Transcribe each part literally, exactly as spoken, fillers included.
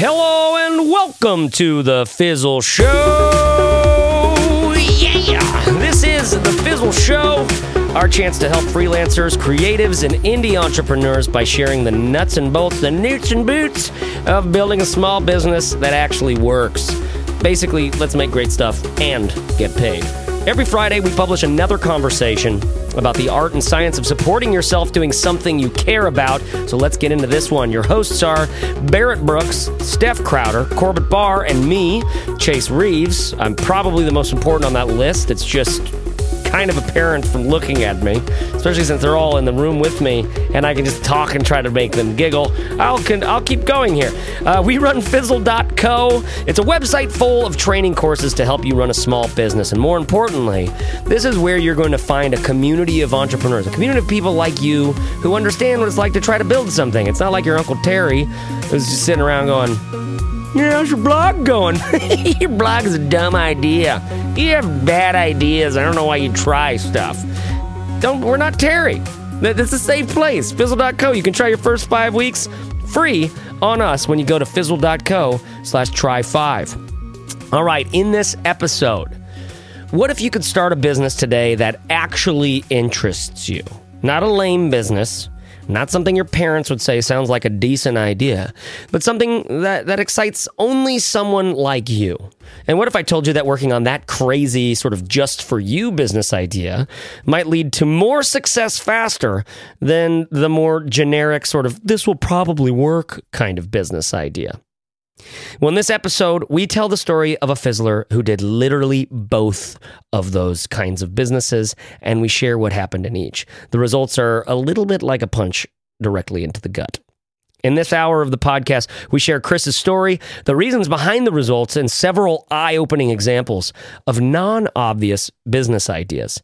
Hello and welcome to the Fizzle Show. Yeah! This is the Fizzle Show, our chance to help freelancers, creatives, and indie entrepreneurs by sharing the nuts and bolts, the noots and boots of building a small business that actually works. Basically, let's make great stuff and get paid. Every Friday, we publish another conversation about the art and science of supporting yourself doing something you care about. So let's get into this one. Your hosts are Barrett Brooks, Steph Crowder, Corbett Barr, and me, Chase Reeves. I'm probably the most important on that list. It's just kind of apparent from looking at me, especially since they're all in the room with me, and I can just talk and try to make them giggle. I'll con- I'll keep going here. Uh, we run Fizzle dot co. It's a website full of training courses to help you run a small business, and more importantly, this is where you're going to find a community of entrepreneurs, a community of people like you who understand what it's like to try to build something. It's not like your Uncle Terry who's just sitting around going, yeah, how's your blog going? Your blog is a dumb idea. You have bad ideas. I don't know why you try stuff. Don't. We're not Terry. That's a safe place. Fizzle dot co. You can try your first five weeks free on us when you go to fizzle dot co slash try five. All right. In this episode, what if you could start a business today that actually interests you? Not a lame business. Not something your parents would say sounds like a decent idea, but something that, that excites only someone like you. And what if I told you that working on that crazy sort of just for you business idea might lead to more success faster than the more generic sort of this will probably work kind of business idea? Well, in this episode, we tell the story of a Fizzler who did literally both of those kinds of businesses, and we share what happened in each. The results are a little bit like a punch directly into the gut. In this hour of the podcast, we share Chris's story, the reasons behind the results, and several eye-opening examples of non-obvious business ideas.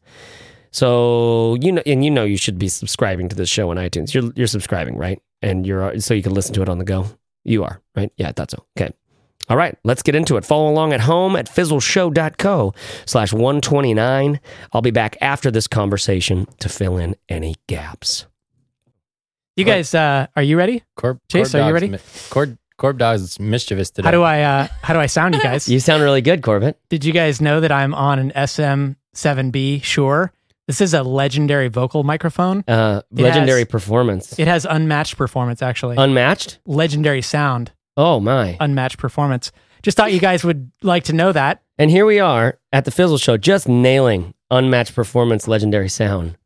So, you know, and you know you should be subscribing to this show on iTunes. You're, you're subscribing, right? And you're so you can listen to it on the go. You are, right? Yeah, I thought so. Okay. All right, let's get into it. Follow along at home at fizzle show dot co slash one twenty-nine. I'll be back after this conversation to fill in any gaps. You Corp. guys, uh, are you ready? Corb, Chase, Corb are you ready? Mi- Corb, Corb Dog's mischievous today. How do I uh, how do I sound, you guys? You sound really good, Corbett. Did you guys know that I'm on an S M seven B Shure? This is a legendary vocal microphone. Uh, legendary has, performance. It has unmatched performance, actually. Unmatched? Legendary sound. Oh, my. Unmatched performance. Just thought you guys would like to know that. And here we are at the Fizzle Show, just nailing unmatched performance, legendary sound.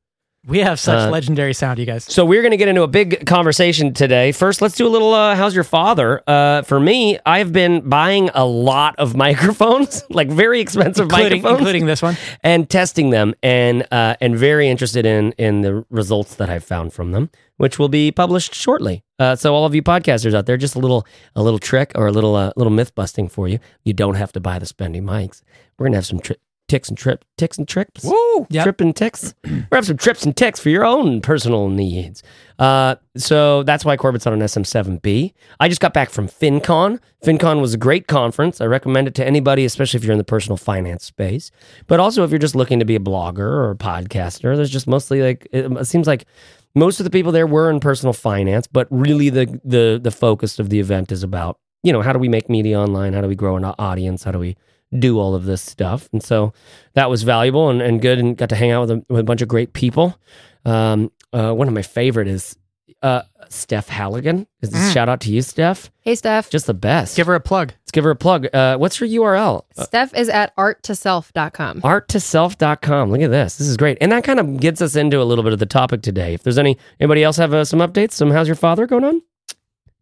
We have such uh, legendary sound, you guys. So we're going to get into a big conversation today. First, let's do a little, uh, how's your father? Uh, for me, I've been buying a lot of microphones, like very expensive including, microphones. Including this one. And testing them, and uh, and very interested in, in the results that I've found from them, which will be published shortly. Uh, so all of you podcasters out there, just a little a little trick or a little, uh, little myth-busting for you. You don't have to buy the spendy mics. We're going to have some tricks. Ticks and trip, ticks and trips. Woo! Yep. Trip and ticks. We're having some trips and ticks for your own personal needs. Uh, so that's why Corbett's on an S M seven B. I just got back from FinCon. FinCon was a great conference. I recommend it to anybody, especially if you're in the personal finance space. But also if you're just looking to be a blogger or a podcaster, there's just mostly like, it seems like most of the people there were in personal finance, but really the the the focus of the event is about, you know, how do we make media online? How do we grow an audience? How do we do all of this stuff? And so that was valuable and, and good, and got to hang out with a, with a bunch of great people. Um, uh, one of my favorite is uh, Steph Halligan. Is this mm. Shout out to you, Steph. Hey, Steph. Just the best. Give her a plug. Let's give her a plug. Uh, what's her U R L? Steph is at art to self dot com. art to self dot com. Look at this. This is great. And that kind of gets us into a little bit of the topic today. If there's any, anybody else have uh, some updates, some how's your father going on?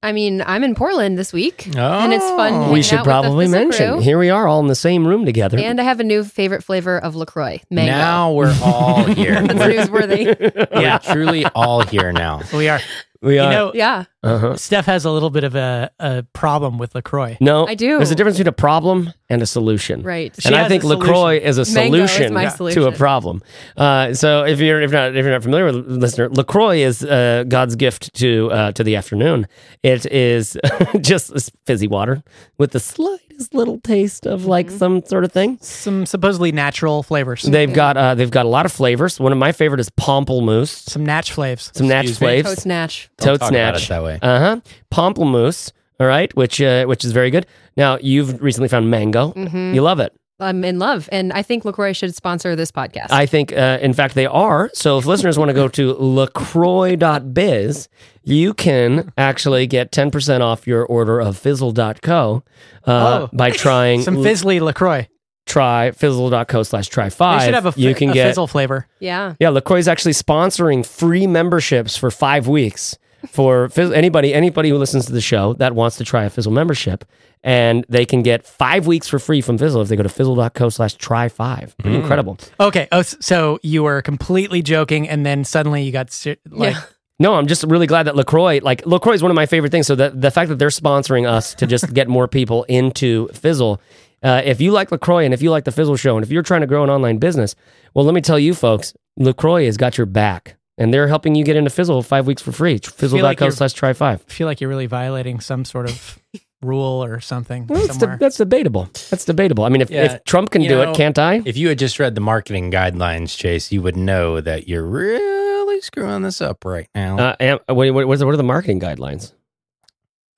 I mean, I'm in Portland this week, oh, and it's fun. We should out probably with the mention crew. Here we are, all in the same room together. And I have a new favorite flavor of LaCroix. Mango. Now we're all here. That's newsworthy. Yeah, we're truly all here now. We are. We are. You know, yeah. Uh-huh. Steph has a little bit of a, a problem with LaCroix. No, I do. There's a difference between a problem and a solution, right? She and I think LaCroix is a solution, is solution to a problem. Uh, so if you're if not if you're not familiar with listener, LaCroix is uh, God's gift to uh, to the afternoon. It is just fizzy water with the slightest little taste of like mm-hmm. some sort of thing, some supposedly natural flavors. They've yeah. got uh, they've got a lot of flavors. One of my favorite is Pamplemousse. Some natch flavors. Some natch flavors. Totes natch. Totes natch. That way. Uh huh. Pamplemousse, all right, which uh, which is very good. Now, you've recently found mango. Mm-hmm. You love it. I'm in love, and I think LaCroix should sponsor this podcast. I think, uh, in fact, they are. So if listeners want to go to LaCroix dot biz, you can actually get ten percent off your order of Fizzle dot co uh, oh. by trying... Some fizzly LaCroix. Try Fizzle dot co slash try five. They should have a, f- you can a get, Fizzle flavor. Yeah. Yeah, LaCroix is actually sponsoring free memberships for five weeks for Fizzle, anybody anybody who listens to the show that wants to try a Fizzle membership, and they can get five weeks for free from Fizzle if they go to fizzle dot co slash try five. Pretty mm. incredible. Okay, oh, so you were completely joking, and then suddenly you got... Like, yeah. No, I'm just really glad that LaCroix, like, LaCroix is one of my favorite things, so that the fact that they're sponsoring us to just get more people into Fizzle. Uh, if you like LaCroix, and if you like the Fizzle show, and if you're trying to grow an online business, well, let me tell you folks, LaCroix has got your back. And they're helping you get into Fizzle five weeks for free. Fizzle dot co slash try five. I feel like you're really violating some sort of rule or something. Well, that's, de- that's debatable. That's debatable. I mean, if, yeah, if Trump can do know, it, can't I? If you had just read the marketing guidelines, Chase, you would know that you're really screwing this up right now. Uh, and, what, what, what are the marketing guidelines?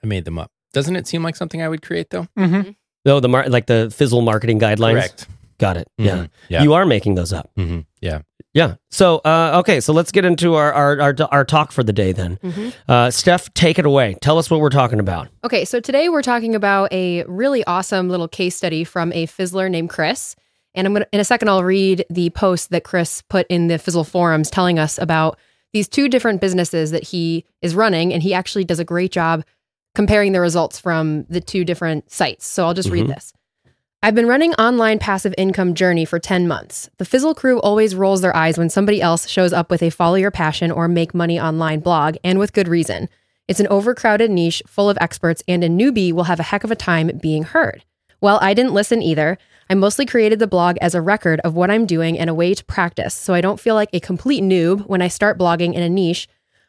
I made them up. Doesn't it seem like something I would create, though? Mm-hmm. No, the mar- like the Fizzle marketing guidelines? Correct. Got it. Mm-hmm. Yeah. yeah. You are making those up. Mm-hmm. Yeah. Yeah. So, uh, okay. So let's get into our our our, our talk for the day then. Mm-hmm. Uh, Steph, take it away. Tell us what we're talking about. Okay. So today we're talking about a really awesome little case study from a Fizzler named Chris. And I'm gonna, in a second, I'll read the post that Chris put in the Fizzle forums telling us about these two different businesses that he is running. And he actually does a great job comparing the results from the two different sites. So I'll just mm-hmm. read this. I've been running Online Passive Income Journey for ten months. The Fizzle crew always rolls their eyes when somebody else shows up with a follow your passion or make money online blog, and with good reason. It's an overcrowded niche full of experts, and a newbie will have a heck of a time being heard. Well, I didn't listen either. I mostly created the blog as a record of what I'm doing and a way to practice, so I don't feel like a complete noob when I start blogging in a niche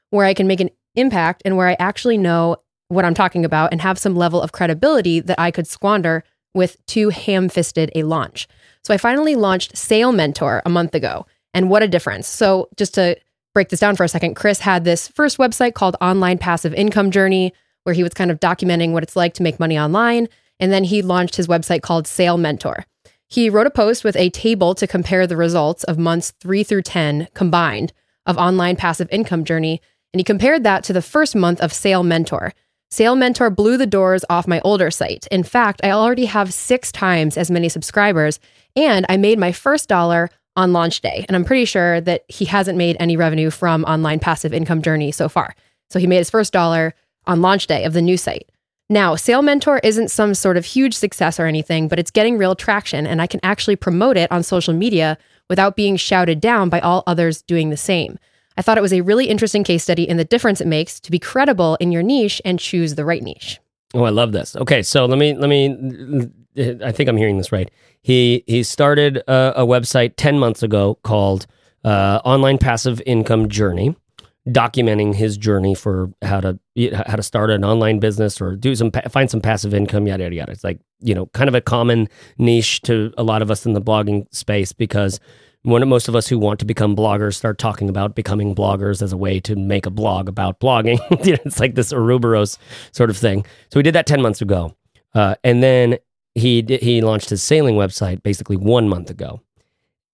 where I can make an impact and where I actually know what I'm talking about and have some level of credibility that I could squander with too ham-fisted a launch. So I finally launched Sale Mentor a month ago, and what a difference. So just to break this down for a second, Chris had this first website called Online Passive Income Journey, where he was kind of documenting what it's like to make money online, and then he launched his website called Sale Mentor. He wrote a post with a table to compare the results of months three through ten combined of Online Passive Income Journey, and he compared that to the first month of Sale Mentor. Sale Mentor blew the doors off my older site. In fact, I already have six times as many subscribers, and I made my first dollar on launch day. And I'm pretty sure that he hasn't made any revenue from Online Passive Income Journey so far. So he made his first dollar on launch day of the new site. Now, Sale Mentor isn't some sort of huge success or anything, but it's getting real traction, and I can actually promote it on social media without being shouted down by all others doing the same. I thought it was a really interesting case study in the difference it makes to be credible in your niche and choose the right niche. Oh, I love this. Okay, so let me, let me, I think I'm hearing this right. He he started a, a website ten months ago called uh, Online Passive Income Journey, documenting his journey for how to how to start an online business or do some find some passive income, yada, yada, yada. It's like, you know, kind of a common niche to a lot of us in the blogging space, because when most of us who want to become bloggers start talking about becoming bloggers as a way to make a blog about blogging. It's like this Ouroboros sort of thing. So he did that ten months ago. Uh, and then he did, he launched his sailing website basically one month ago.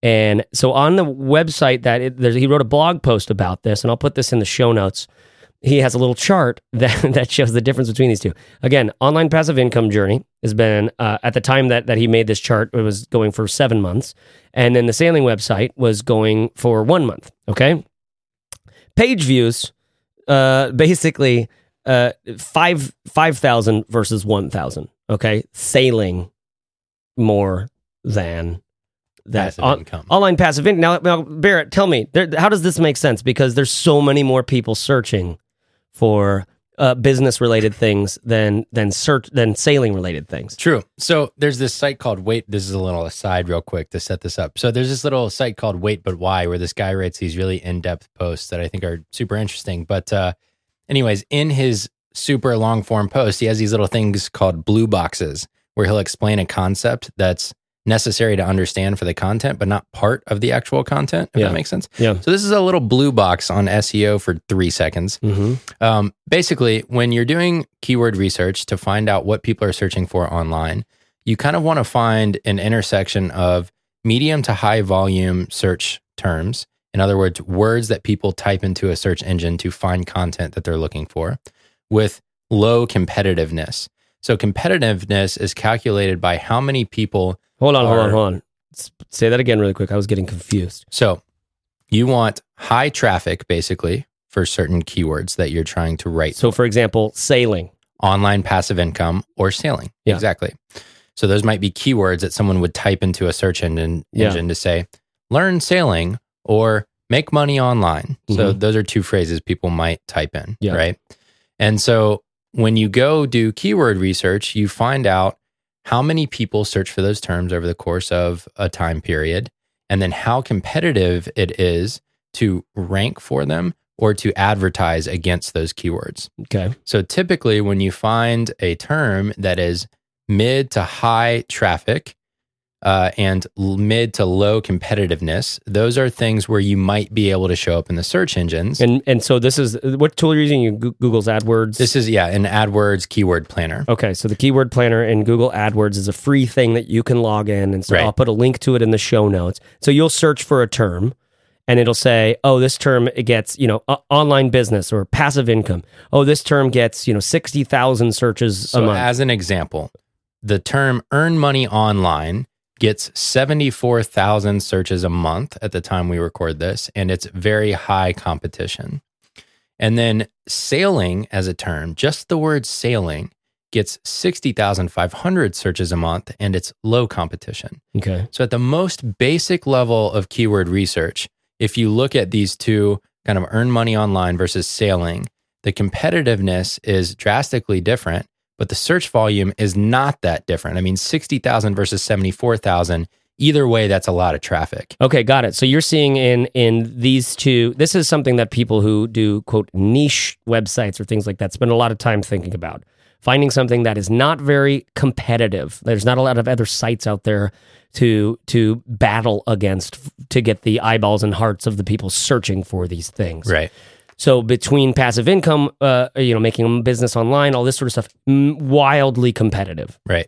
And so on the website that it, there's, he wrote a blog post about this, and I'll put this in the show notes. He has a little chart that, that shows the difference between these two. Again, Online Passive Income Journey has been, uh, at the time that, that he made this chart, it was going for seven months. And then the sailing website was going for one month, okay? Page views, uh, basically uh, five, five thousand versus one thousand, okay? Sailing more than that on, online passive income. Now, now Barrett, tell me, there, how does this make sense? Because there's so many more people searching for uh, business-related things than than search than sailing-related things. True. So there's this site called Wait. This is a little aside, real quick, to set this up. So there's this little site called Wait But Why, where this guy writes these really in-depth posts that I think are super interesting. But uh, anyways, in his super long-form post, he has these little things called blue boxes, where he'll explain a concept that's necessary to understand for the content, but not part of the actual content, if yeah. that makes sense. Yeah. So this is a little blue box on S E O for three seconds. Mm-hmm. Um, basically, when you're doing keyword research to find out what people are searching for online, you kind of want to find an intersection of medium to high volume search terms. In other words, words that people type into a search engine to find content that they're looking for, with low competitiveness. So competitiveness is calculated by how many people... Hold on, are, hold on, hold on. Say that again really quick. I was getting confused. So you want high traffic, basically, for certain keywords that you're trying to write. So for example, sailing. Online passive income or sailing. Yeah. Exactly. So those might be keywords that someone would type into a search engine, yeah. engine to say, learn sailing, or make money online. Mm-hmm. So those are two phrases people might type in, yeah. right? And so when you go do keyword research, you find out how many people search for those terms over the course of a time period, and then how competitive it is to rank for them or to advertise against those keywords. Okay. So typically when you find a term that is mid to high traffic, Uh, and mid to low competitiveness, those are things where you might be able to show up in the search engines. And and so this is, what tool are you using? You Google's AdWords? This is, yeah, an AdWords keyword planner. Okay, so the keyword planner in Google AdWords is a free thing that you can log in. And so right. I'll put a link to it in the show notes. So you'll search for a term and it'll say, oh, this term, it gets, you know, uh, online business or passive income. Oh, this term gets, you know, sixty thousand searches so a month. So as an example, the term earn money online gets seventy-four thousand searches a month at the time we record this, and it's very high competition. And then sailing as a term, just the word sailing, gets sixty thousand five hundred searches a month, and it's low competition. Okay. So at the most basic level of keyword research, if you look at these two, kind of earn money online versus sailing, the competitiveness is drastically different. But the search volume is not that different. I mean, sixty thousand versus seventy-four thousand, either way, that's a lot of traffic. Okay, got it. So you're seeing in in these two, this is something that people who do, quote, niche websites or things like that spend a lot of time thinking about. Finding something that is not very competitive. There's not a lot of other sites out there to to battle against to get the eyeballs and hearts of the people searching for these things. Right. So between passive income, uh, you know, making a business online, all this sort of stuff, wildly competitive. Right.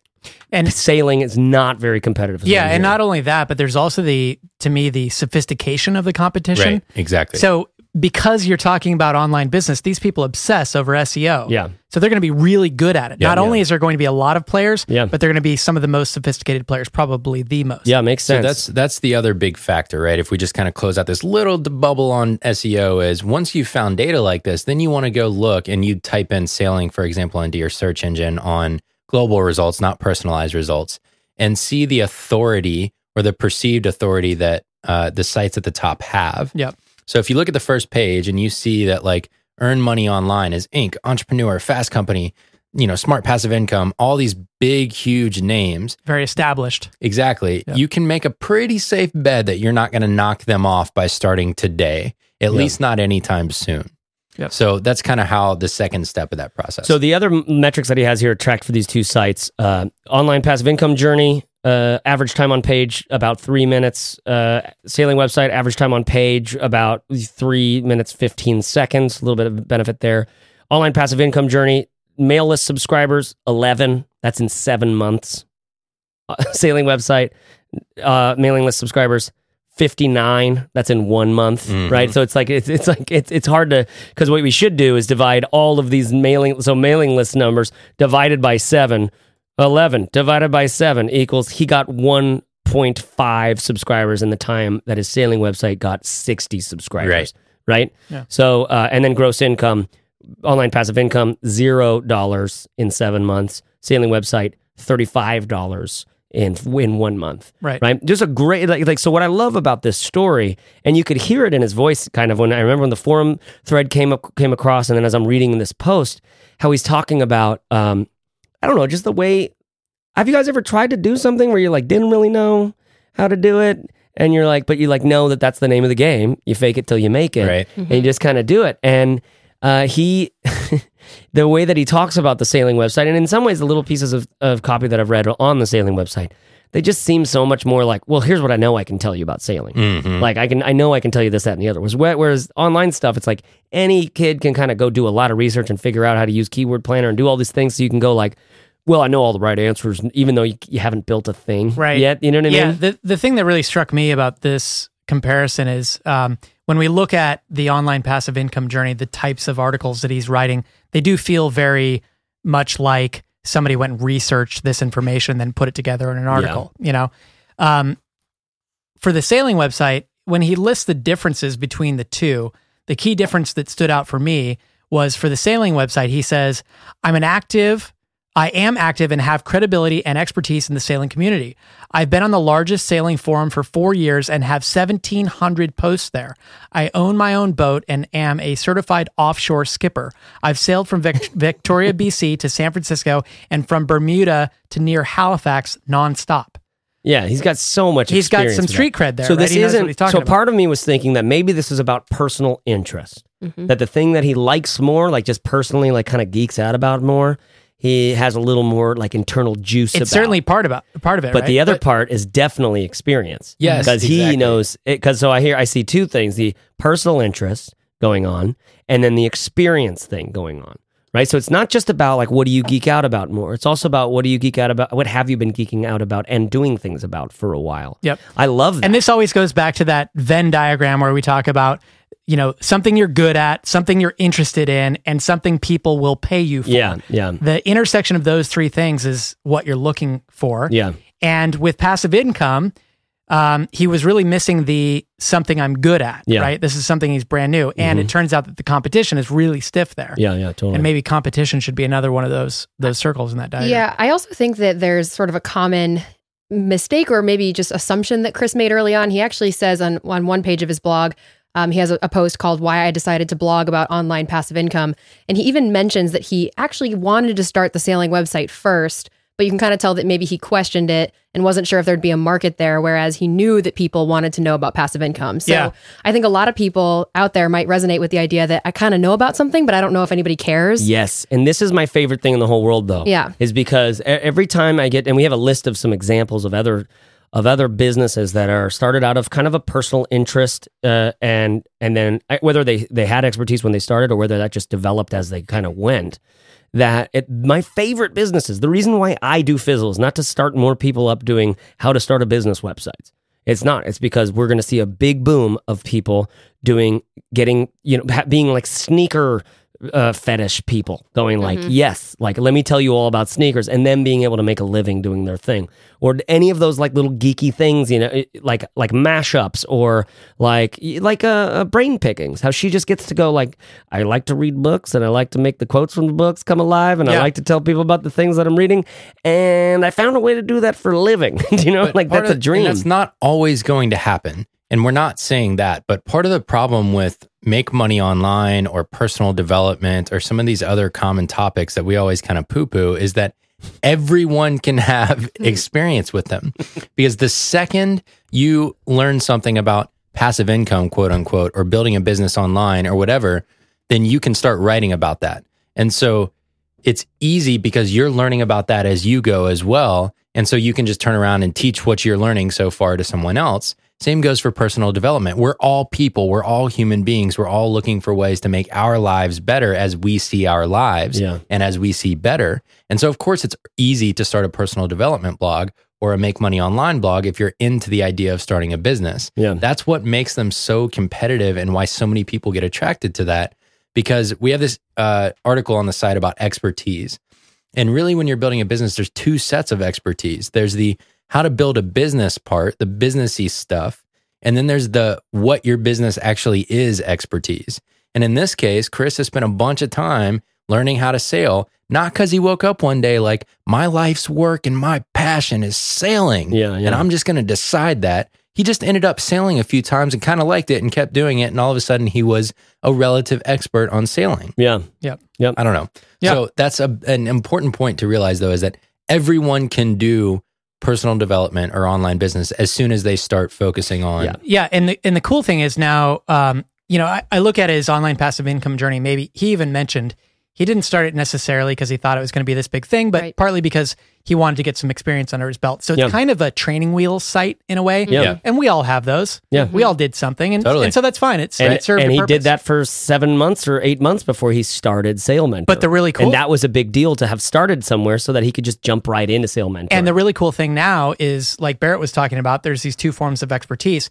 And sailing is not very competitive. Yeah. And not only that, but there's also the, to me, the sophistication of the competition. Right. Exactly. So because you're talking about online business, these people obsess over S E O. Yeah. So they're going to be really good at it. Yeah, not yeah. only is there going to be a lot of players, yeah. but they're going to be some of the most sophisticated players, probably the most. Yeah, makes sense. So that's that's the other big factor, right? If we just kind of close out this little bubble on S E O is once you've found data like this, then you want to go look and you type in sailing, for example, into your search engine on global results, not personalized results, and see the authority or the perceived authority that uh, the sites at the top have. Yep. So if you look at the first page and you see that like earn money online is Incorporated, entrepreneur, fast company, you know, smart passive income, all these big, huge names. Very established. Exactly. Yeah. You can make a pretty safe bet that you're not going to knock them off by starting today, at yeah. least not anytime soon. Yep. So that's kind of how the second step of that process. So the other metrics that he has here tracked for these two sites, uh, online passive income journey, Uh, average time on page, about three minutes. Uh, sailing website, average time on page, about three minutes, fifteen seconds. A little bit of benefit there. Online passive income journey, mail list subscribers, eleven. That's in seven months. Uh, sailing website, uh, mailing list subscribers, fifty-nine. That's in one month, mm-hmm. right? So it's like, it's, it's like, it's, it's hard to, because what we should do is divide all of these mailing, so mailing list numbers divided by seven. eleven divided by seven equals he got one point five subscribers in the time that his sailing website got sixty subscribers, right? right? Yeah. So, uh, and then gross income, online passive income, zero dollars in seven months. Sailing website, thirty-five dollars in, in one month, right? right? Just a great, like, like, so what I love about this story, and you could hear it in his voice kind of when, I remember when the forum thread came up, came across, and then as I'm reading this post, how he's talking about, um, I don't know, just the way, have you guys ever tried to do something where you like didn't really know how to do it? And you're like, but you like know that that's the name of the game. You fake it till you make it. Right. Mm-hmm. And you just kind of do it. And uh, he, the way that he talks about the sailing website, and in some ways the little pieces of, of copy that I've read on the sailing website, they just seem so much more like, well, here's what I know I can tell you about sailing. Mm-hmm. Like I can, I know I can tell you this, that, and the other. Whereas online stuff, it's like any kid can kind of go do a lot of research and figure out how to use keyword planner and do all these things. So you can go like, well, I know all the right answers, even though you, you haven't built a thing right. yet. You know what I yeah, mean? Yeah. The, the thing that really struck me about this comparison is um, when we look at the online passive income journey, the types of articles that he's writing, they do feel very much like somebody went and researched this information, then put it together in an article, yeah. you know? Um, for the sailing website, when he lists the differences between the two, the key difference that stood out for me was for the sailing website, he says, I'm an active, I am active and have credibility and expertise in the sailing community. I've been on the largest sailing forum for four years and have seventeen hundred posts there. I own my own boat and am a certified offshore skipper. I've sailed from Vic- Victoria, B C to San Francisco and from Bermuda to near Halifax nonstop. Yeah, he's got so much he's experience. He's got some street cred there. So right? this he isn't. So about. Part of me was thinking that maybe this is about personal interest, mm-hmm. that the thing that he likes more, like just personally, like kind of geeks out about more. He has a little more like internal juice. It's about. certainly part about part of it, but right? the other but, part is definitely experience. Yes, because exactly. he knows. Because so I hear I see two things: the personal interest going on, and then the experience thing going on. Right, so it's not just about like what do you geek out about more. It's also about what do you geek out about. What have you been geeking out about and doing things about for a while? Yep, I love that. And this always goes back to that Venn diagram where we talk about. You know, something you're good at, something you're interested in, and something people will pay you for. Yeah, yeah. The intersection of those three things is what you're looking for. Yeah. And with passive income, um, he was really missing the something I'm good at, yeah. right? This is something he's brand new. And mm-hmm. it turns out that the competition is really stiff there. Yeah, yeah, totally. And maybe competition should be another one of those those circles in that diagram. Yeah, I also think that there's sort of a common mistake or maybe just assumption that Chris made early on. He actually says on, on one page of his blog, Um, he has a, a post called Why I Decided to Blog About Online Passive Income. And he even mentions that he actually wanted to start the sailing website first, but you can kind of tell that maybe he questioned it and wasn't sure if there'd be a market there, whereas he knew that people wanted to know about passive income. So yeah. I think a lot of people out there might resonate with the idea that I kind of know about something, but I don't know if anybody cares. Yes. And this is my favorite thing in the whole world, though. Yeah. Is because every time I get, and we have a list of some examples of other of other businesses that are started out of kind of a personal interest uh, and and then whether they, they had expertise when they started or whether that just developed as they kind of went, that it, my favorite businesses, the reason why I do Fizzle is not to start more people up doing how to start a business websites. It's not. It's because we're going to see a big boom of people doing, getting, you know, being like sneaker Uh, fetish people going like, mm-hmm. yes, like, let me tell you all about sneakers, and then being able to make a living doing their thing, or any of those like little geeky things, you know, it, like like mashups or like like a uh, brain pickings, how she just gets to go like, I like to read books and I like to make the quotes from the books come alive, and yeah. I like to tell people about the things that I'm reading, and I found a way to do that for a living. You know, but like that's of, a dream. That's not always going to happen. And we're not saying that, but part of the problem with make money online or personal development or some of these other common topics that we always kind of poo-poo is that everyone can have experience with them. Because the second you learn something about passive income, quote unquote, or building a business online or whatever, then you can start writing about that. And so it's easy because you're learning about that as you go as well. And so you can just turn around and teach what you're learning so far to someone else. Same goes for personal development. We're all people. We're all human beings. We're all looking for ways to make our lives better as we see our lives yeah. and as we see better. And so, of course, it's easy to start a personal development blog or a make money online blog if you're into the idea of starting a business. Yeah. That's what makes them so competitive and why so many people get attracted to that, because we have this uh, article on the site about expertise. And really, when you're building a business, there's two sets of expertise. There's the how to build a business part, the businessy stuff. And then there's the what your business actually is expertise. And in this case, Chris has spent a bunch of time learning how to sail, not because he woke up one day like, my life's work and my passion is sailing. Yeah, yeah. And I'm just going to decide that. He just ended up sailing a few times and kind of liked it and kept doing it. And all of a sudden he was a relative expert on sailing. Yeah. Yep. Yep. I don't know. Yep. So that's a, an important point to realize though, is that everyone can do personal development or online business as soon as they start focusing on. Yeah. yeah and, the, and the cool thing is now, um, you know, I, I look at his online passive income journey. Maybe he even mentioned he didn't start it necessarily because he thought it was going to be this big thing, but right. partly because he wanted to get some experience under his belt. So it's yeah. kind of a training wheel site in a way. Yeah. And we all have those. Yeah. We all did something. And, totally. and so that's fine. It's, and it served and a he purpose. Did that for seven months or eight months before he started Sale Mentor. But the really cool... And that was a big deal to have started somewhere so that he could just jump right into Sale Mentor. And the really cool thing now is, like Barrett was talking about, there's these two forms of expertise.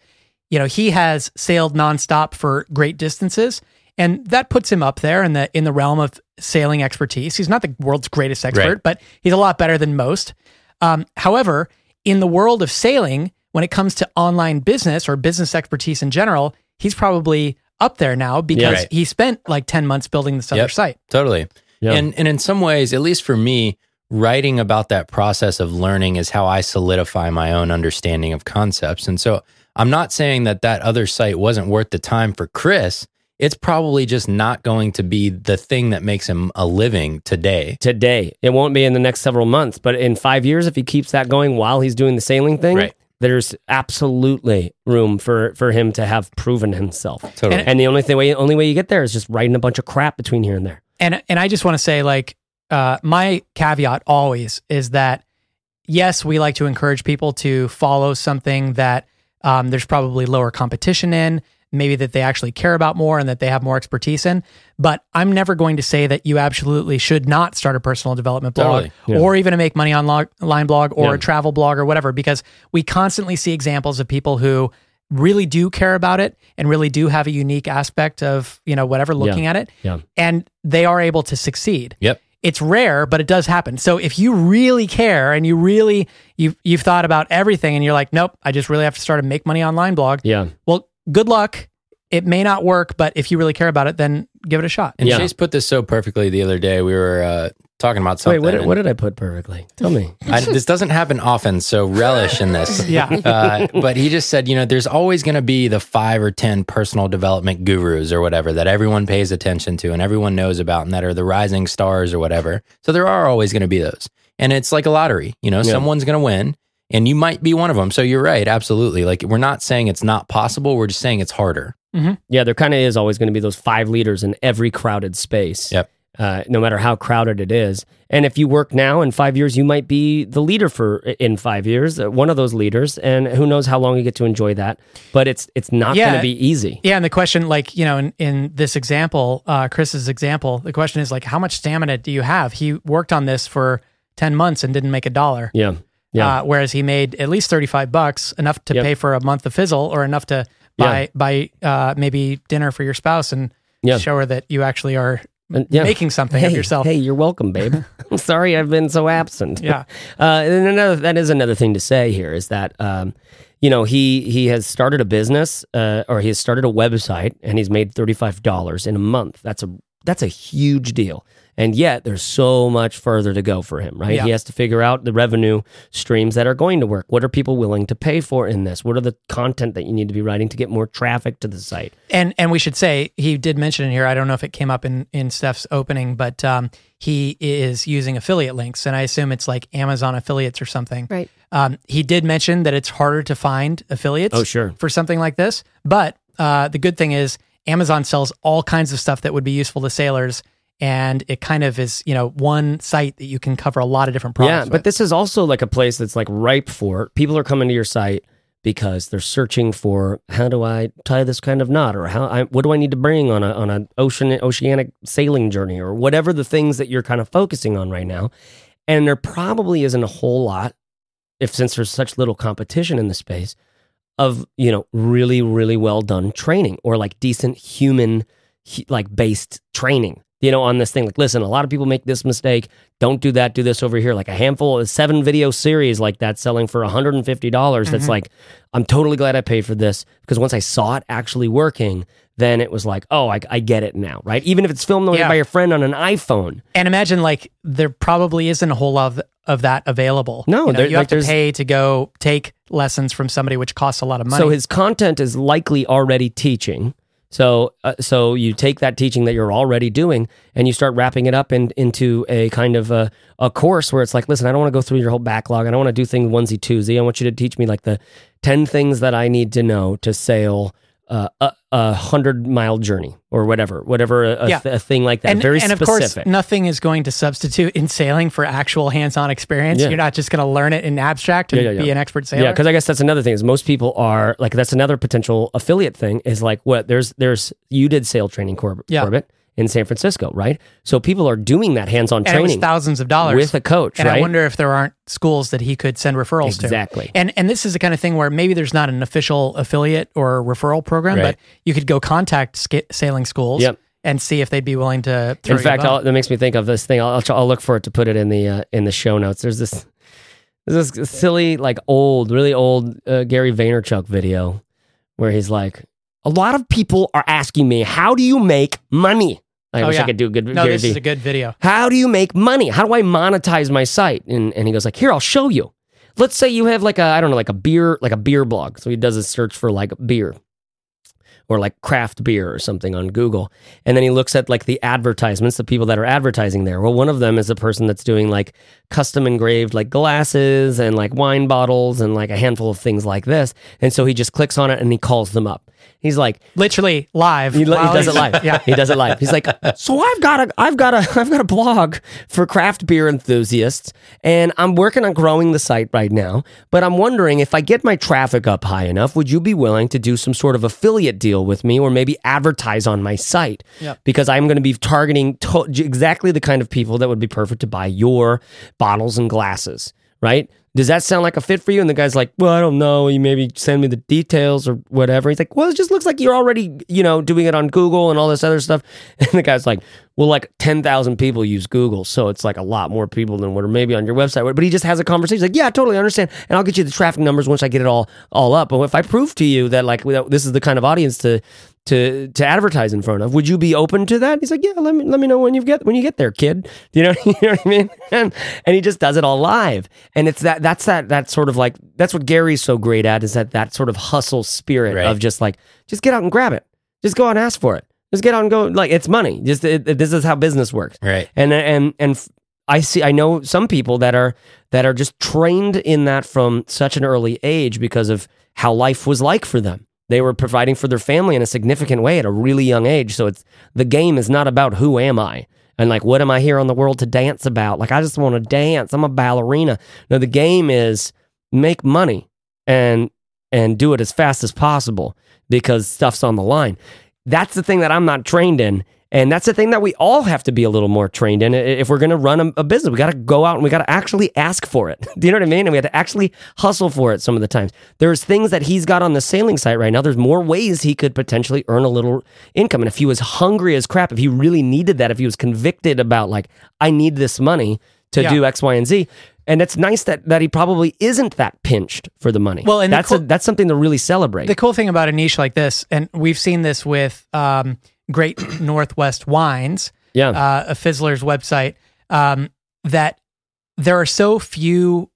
You know, he has sailed nonstop for great distances, and that puts him up there in the in the realm of sailing expertise. He's not the world's greatest expert, right. but he's a lot better than most. Um, however, in the world of sailing, when it comes to online business or business expertise in general, he's probably up there now because yeah, right. he spent like ten months building this other yep, site. Totally. Yep. And and in some ways, at least for me, writing about that process of learning is how I solidify my own understanding of concepts. And so I'm not saying that that other site wasn't worth the time for Chris. It's probably just not going to be the thing that makes him a living today. Today. It won't be in the next several months, but in five years, if he keeps that going while he's doing the sailing thing, right. there's absolutely room for, for him to have proven himself. Totally. And, and the only thing, way, only way you get there is just writing a bunch of crap between here and there. And and I just want to say, like, uh, my caveat always is that, yes, we like to encourage people to follow something that um, there's probably lower competition in, maybe that they actually care about more and that they have more expertise in. But I'm never going to say that you absolutely should not start a personal development blog totally. yeah. or even a make money online blog or yeah. a travel blog or whatever, because we constantly see examples of people who really do care about it and really do have a unique aspect of, you know, whatever, looking yeah. at it. Yeah. And they are able to succeed. Yep. It's rare, but it does happen. So if you really care and you really, you've, you've thought about everything and you're like, nope, I just really have to start a make money online blog. Yeah. Well, good luck. It may not work, but if you really care about it, then give it a shot. And yeah. Chase put this so perfectly the other day. We were uh, talking about something. Wait, what did, what did I put perfectly? Tell me. I, this doesn't happen often, so relish in this. yeah. Uh, but he just said, you know, there's always going to be the five or ten personal development gurus or whatever that everyone pays attention to and everyone knows about and that are the rising stars or whatever. So there are always going to be those. And it's like a lottery. You know, yeah. someone's going to win. And you might be one of them. So you're right. Absolutely. Like, we're not saying it's not possible. We're just saying it's harder. Mm-hmm. Yeah. There kind of is always going to be those five leaders in every crowded space. Yep. Uh, no matter how crowded it is. And if you work now, in five years, you might be the leader for in five years, uh, one of those leaders. And who knows how long you get to enjoy that. But it's it's not yeah. going to be easy. Yeah. And the question, like, you know, in, in this example, uh, Chris's example, the question is, like, how much stamina do you have? He worked on this for ten months and didn't make a dollar. Yeah. Yeah. Uh, whereas he made at least thirty-five bucks, enough to yep. pay for a month of Fizzle or enough to buy, yeah. buy uh, maybe dinner for your spouse and yeah. show her that you actually are and, yeah. making something hey, of yourself. Hey, you're welcome, babe. I'm sorry I've been so absent. Yeah. Uh, and another, that is another thing to say here is that, um, you know, he, he has started a business uh, or he has started a website and he's made thirty-five dollars in a month. That's a, that's a huge deal. And yet there's so much further to go for him, right? Yeah. He has to figure out the revenue streams that are going to work. What are people willing to pay for in this? What are the content that you need to be writing to get more traffic to the site? And and we should say, he did mention in here, I don't know if it came up in, in Steph's opening, but um, he is using affiliate links. And I assume it's like Amazon affiliates or something. Right. Um, he did mention that it's harder to find affiliates oh, sure. for something like this. But uh, the good thing is Amazon sells all kinds of stuff that would be useful to sailors. And it kind of is, you know, one site that you can cover a lot of different problems. Yeah, with. But this is also like a place that's like ripe for people are coming to your site because they're searching for, how do I tie this kind of knot, or how I, what do I need to bring on a on an ocean oceanic sailing journey, or whatever the things that you're kind of focusing on right now. And there probably isn't a whole lot, if since there's such little competition in the space, of, you know, really really well done training or like decent human like based training. You know, on this thing, like, listen, a lot of people make this mistake. Don't do that. Do this over here. Like a handful of seven video series like that selling for one hundred fifty dollars. Mm-hmm. That's like, I'm totally glad I paid for this, because once I saw it actually working, then it was like, oh, I, I get it now, right? Even if it's filmed yeah. by your friend on an iPhone. And imagine, like, there probably isn't a whole lot of, of that available. No. You know, there, you have like, to pay to go take lessons from somebody, which costs a lot of money. So his content is likely already teaching. So uh, so you take that teaching that you're already doing and you start wrapping it up in, into a kind of a, a course where it's like, listen, I don't want to go through your whole backlog. I don't want to do things onesie, twosie. I want you to teach me like the ten things that I need to know to sail uh, a, a hundred mile journey or whatever, whatever, a, yeah. a thing like that. And, Very and specific. And of course, nothing is going to substitute in sailing for actual hands-on experience. Yeah. You're not just going to learn it in abstract and yeah, yeah, yeah. be an expert sailor. Yeah, because I guess that's another thing is most people are like, that's another potential affiliate thing is like, what there's, there's, you did sail training Corb- yeah. Corbett. in San Francisco, right? So people are doing that hands-on and training. It was thousands of dollars. With a coach, and right? And I wonder if there aren't schools that he could send referrals exactly. to. Exactly. And and this is the kind of thing where maybe there's not an official affiliate or referral program, right. but you could go contact sk- sailing schools yep. and see if they'd be willing to throw In fact, I'll, that makes me think of this thing. I'll, I'll, I'll look for it to put it in the uh, in the show notes. There's this, there's this silly, like old, really old uh, Gary Vaynerchuk video where he's like, a lot of people are asking me, how do you make money? I oh, wish yeah. I could do a good video. No, Gary this v. is a good video. How do you make money? How do I monetize my site? And and he goes like, here, I'll show you. Let's say you have like a, I don't know, like a beer, like a beer blog. So he does a search for like beer or like craft beer or something on Google. And then he looks at like the advertisements, the people that are advertising there. Well, one of them is a person that's doing like custom engraved like glasses and like wine bottles and like a handful of things like this. And so he just clicks on it and he calls them up. He's like, literally live. He, he does it live. yeah, he does it live. He's like, so I've got a, I've got a, I've got a blog for craft beer enthusiasts, and I'm working on growing the site right now. But I'm wondering if I get my traffic up high enough, would you be willing to do some sort of affiliate deal with me, or maybe advertise on my site? Yep. Because I'm going to be targeting to- exactly the kind of people that would be perfect to buy your bottles and glasses, right? Does that sound like a fit for you? And the guy's like, well, I don't know. You maybe send me the details or whatever. He's like, well, it just looks like you're already, you know, doing it on Google and all this other stuff. And the guy's like, well, like ten thousand people use Google. So it's like a lot more people than what are maybe on your website. But he just has a conversation. He's like, yeah, I totally understand. And I'll get you the traffic numbers once I get it all, all up. But if I prove to you that like this is the kind of audience to to to advertise in front of, would you be open to that? He's like, yeah, let me let me know when you get when you get there, kid. You know, you know what I mean? And, and he just does it all live. And it's that that's that that sort of like that's what Gary's so great at, is that that sort of hustle spirit right. of just like just get out and grab it, just go out and ask for it, just get out and go, like it's money. Just it, it, this is how business works, right? And and and I see I know some people that are that are just trained in that from such an early age because of how life was like for them. They were providing for their family in a significant way at a really young age. So it's the game is not about who am I and like, what am I here on the world to dance about? Like, I just want to dance. I'm a ballerina. No, the game is make money and, and do it as fast as possible because stuff's on the line. That's the thing that I'm not trained in. And that's the thing that we all have to be a little more trained in. If we're going to run a, a business, we got to go out and we got to actually ask for it. Do you know what I mean? And we have to actually hustle for it some of the times. There's things that he's got on the sailing site right now. There's more ways he could potentially earn a little income. And if he was hungry as crap, if he really needed that, if he was convicted about like, I need this money to yeah. do X, Y, and Z. And it's nice that, that he probably isn't that pinched for the money. Well, and that's, cool, a, that's something to really celebrate. The cool thing about a niche like this, and we've seen this with... Um, Great Northwest Wines, yeah, uh, a Fizzler's website, um, that there are so few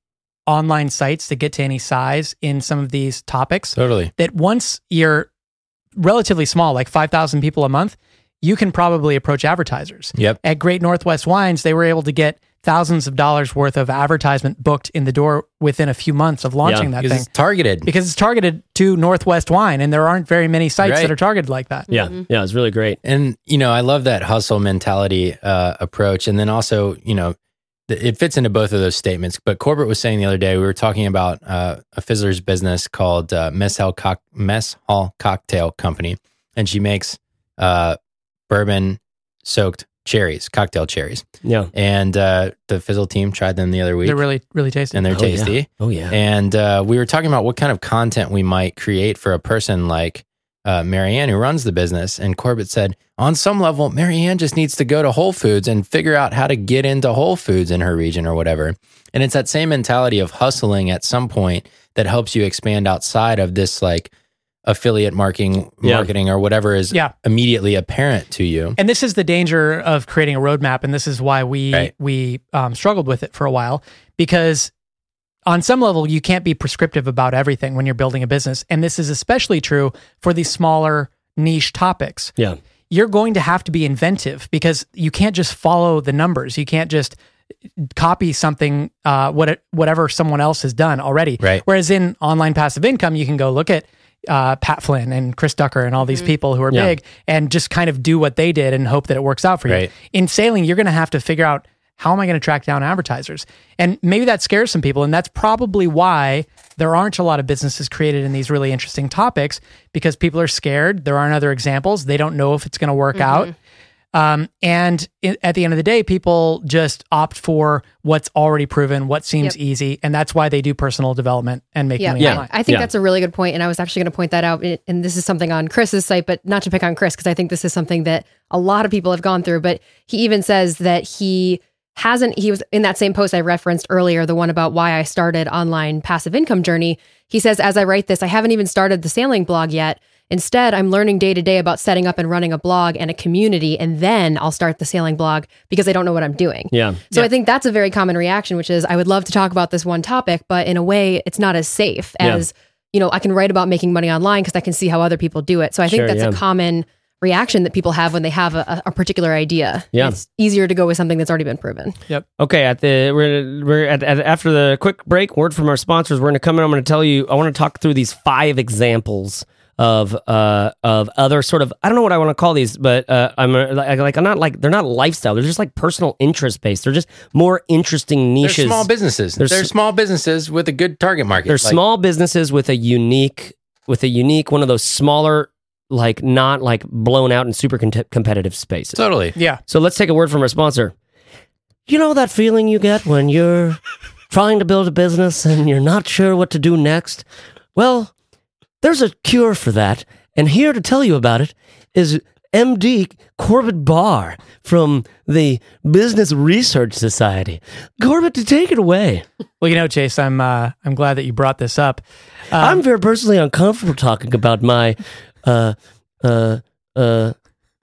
online sites that get to any size in some of these topics. Totally. That once you're relatively small, like five thousand people a month, you can probably approach advertisers. Yep. At Great Northwest Wines, they were able to get thousands of dollars worth of advertisement booked in the door within a few months of launching yeah, that thing. It's targeted. Because it's targeted to Northwest Wine, and there aren't very many sites right. that are targeted like that. Yeah, mm-hmm. yeah, it's really great. And, you know, I love that hustle mentality uh, approach. And then also, you know, th- it fits into both of those statements. But Corbett was saying the other day, we were talking about uh, a Fizzler's business called uh, Mess Hall Cock- Mess Hall Cocktail Company, and she makes uh, bourbon-soaked cherries, cocktail cherries. Yeah. And uh, the Fizzle team tried them the other week. They're really, really tasty. And they're oh, tasty. Yeah. Oh, yeah. And uh, we were talking about what kind of content we might create for a person like uh, Marianne, who runs the business. And Corbett said, on some level, Marianne just needs to go to Whole Foods and figure out how to get into Whole Foods in her region or whatever. And it's that same mentality of hustling at some point that helps you expand outside of this, like, affiliate marketing yeah. marketing or whatever is yeah. immediately apparent to you. And this is the danger of creating a roadmap. And this is why we right. we um, struggled with it for a while, because on some level, you can't be prescriptive about everything when you're building a business. And this is especially true for these smaller niche topics. Yeah, you're going to have to be inventive because you can't just follow the numbers. You can't just copy something, uh, what it, whatever someone else has done already. Right. Whereas in online passive income, you can go look at uh, Pat Flynn and Chris Ducker and all these mm-hmm. people who are yeah. big, and just kind of do what they did and hope that it works out for right. you. In sailing, you're going to have to figure out, how am I going to track down advertisers? And maybe that scares some people. And that's probably why there aren't a lot of businesses created in these really interesting topics, because people are scared. There aren't other examples. They don't know if it's going to work mm-hmm. out. Um, and it, at the end of the day, people just opt for what's already proven, what seems yep. easy. And that's why they do personal development and make yeah, money yeah. online. I think yeah. that's a really good point. And I was actually going to point that out. And this is something on Chris's site, but not to pick on Chris, because I think this is something that a lot of people have gone through. But he even says that he... hasn't, he was in that same post I referenced earlier, the one about why I started Online Passive Income Journey. He says, as I write this, I haven't even started the sailing blog yet. Instead, I'm learning day to day about setting up and running a blog and a community, and then I'll start the sailing blog because I don't know what I'm doing. Yeah. So yeah. I think that's a very common reaction, which is I would love to talk about this one topic, but in a way it's not as safe as, yeah. you know, I can write about making money online because I can see how other people do it. So I think sure, that's yeah. a common reaction that people have when they have a, a particular idea. Yeah. It's easier to go with something that's already been proven. Yep. Okay. At the we're, we're at, at, after the quick break, word from our sponsors, we're going to come in. I'm going to tell you, I want to talk through these five examples of uh of other sort of, I don't know what I want to call these, but uh, I'm like, I'm not like, they're not lifestyle. They're just like personal interest based. They're just more interesting niches. They're small businesses. They're, they're s- small businesses with a good target market. They're like, small businesses with a unique, with a unique, one of those smaller, like not like blown out in super con- competitive spaces. Totally. Yeah. So let's take a word from our sponsor. You know that feeling you get when you're trying to build a business and you're not sure what to do next? Well, there's a cure for that. And here to tell you about it is M D Corbett Barr from the Business Research Society. Corbett, to take it away. Well, you know, Chase, I'm uh, I'm glad that you brought this up. Um, I'm very personally uncomfortable talking about my Uh, uh, uh,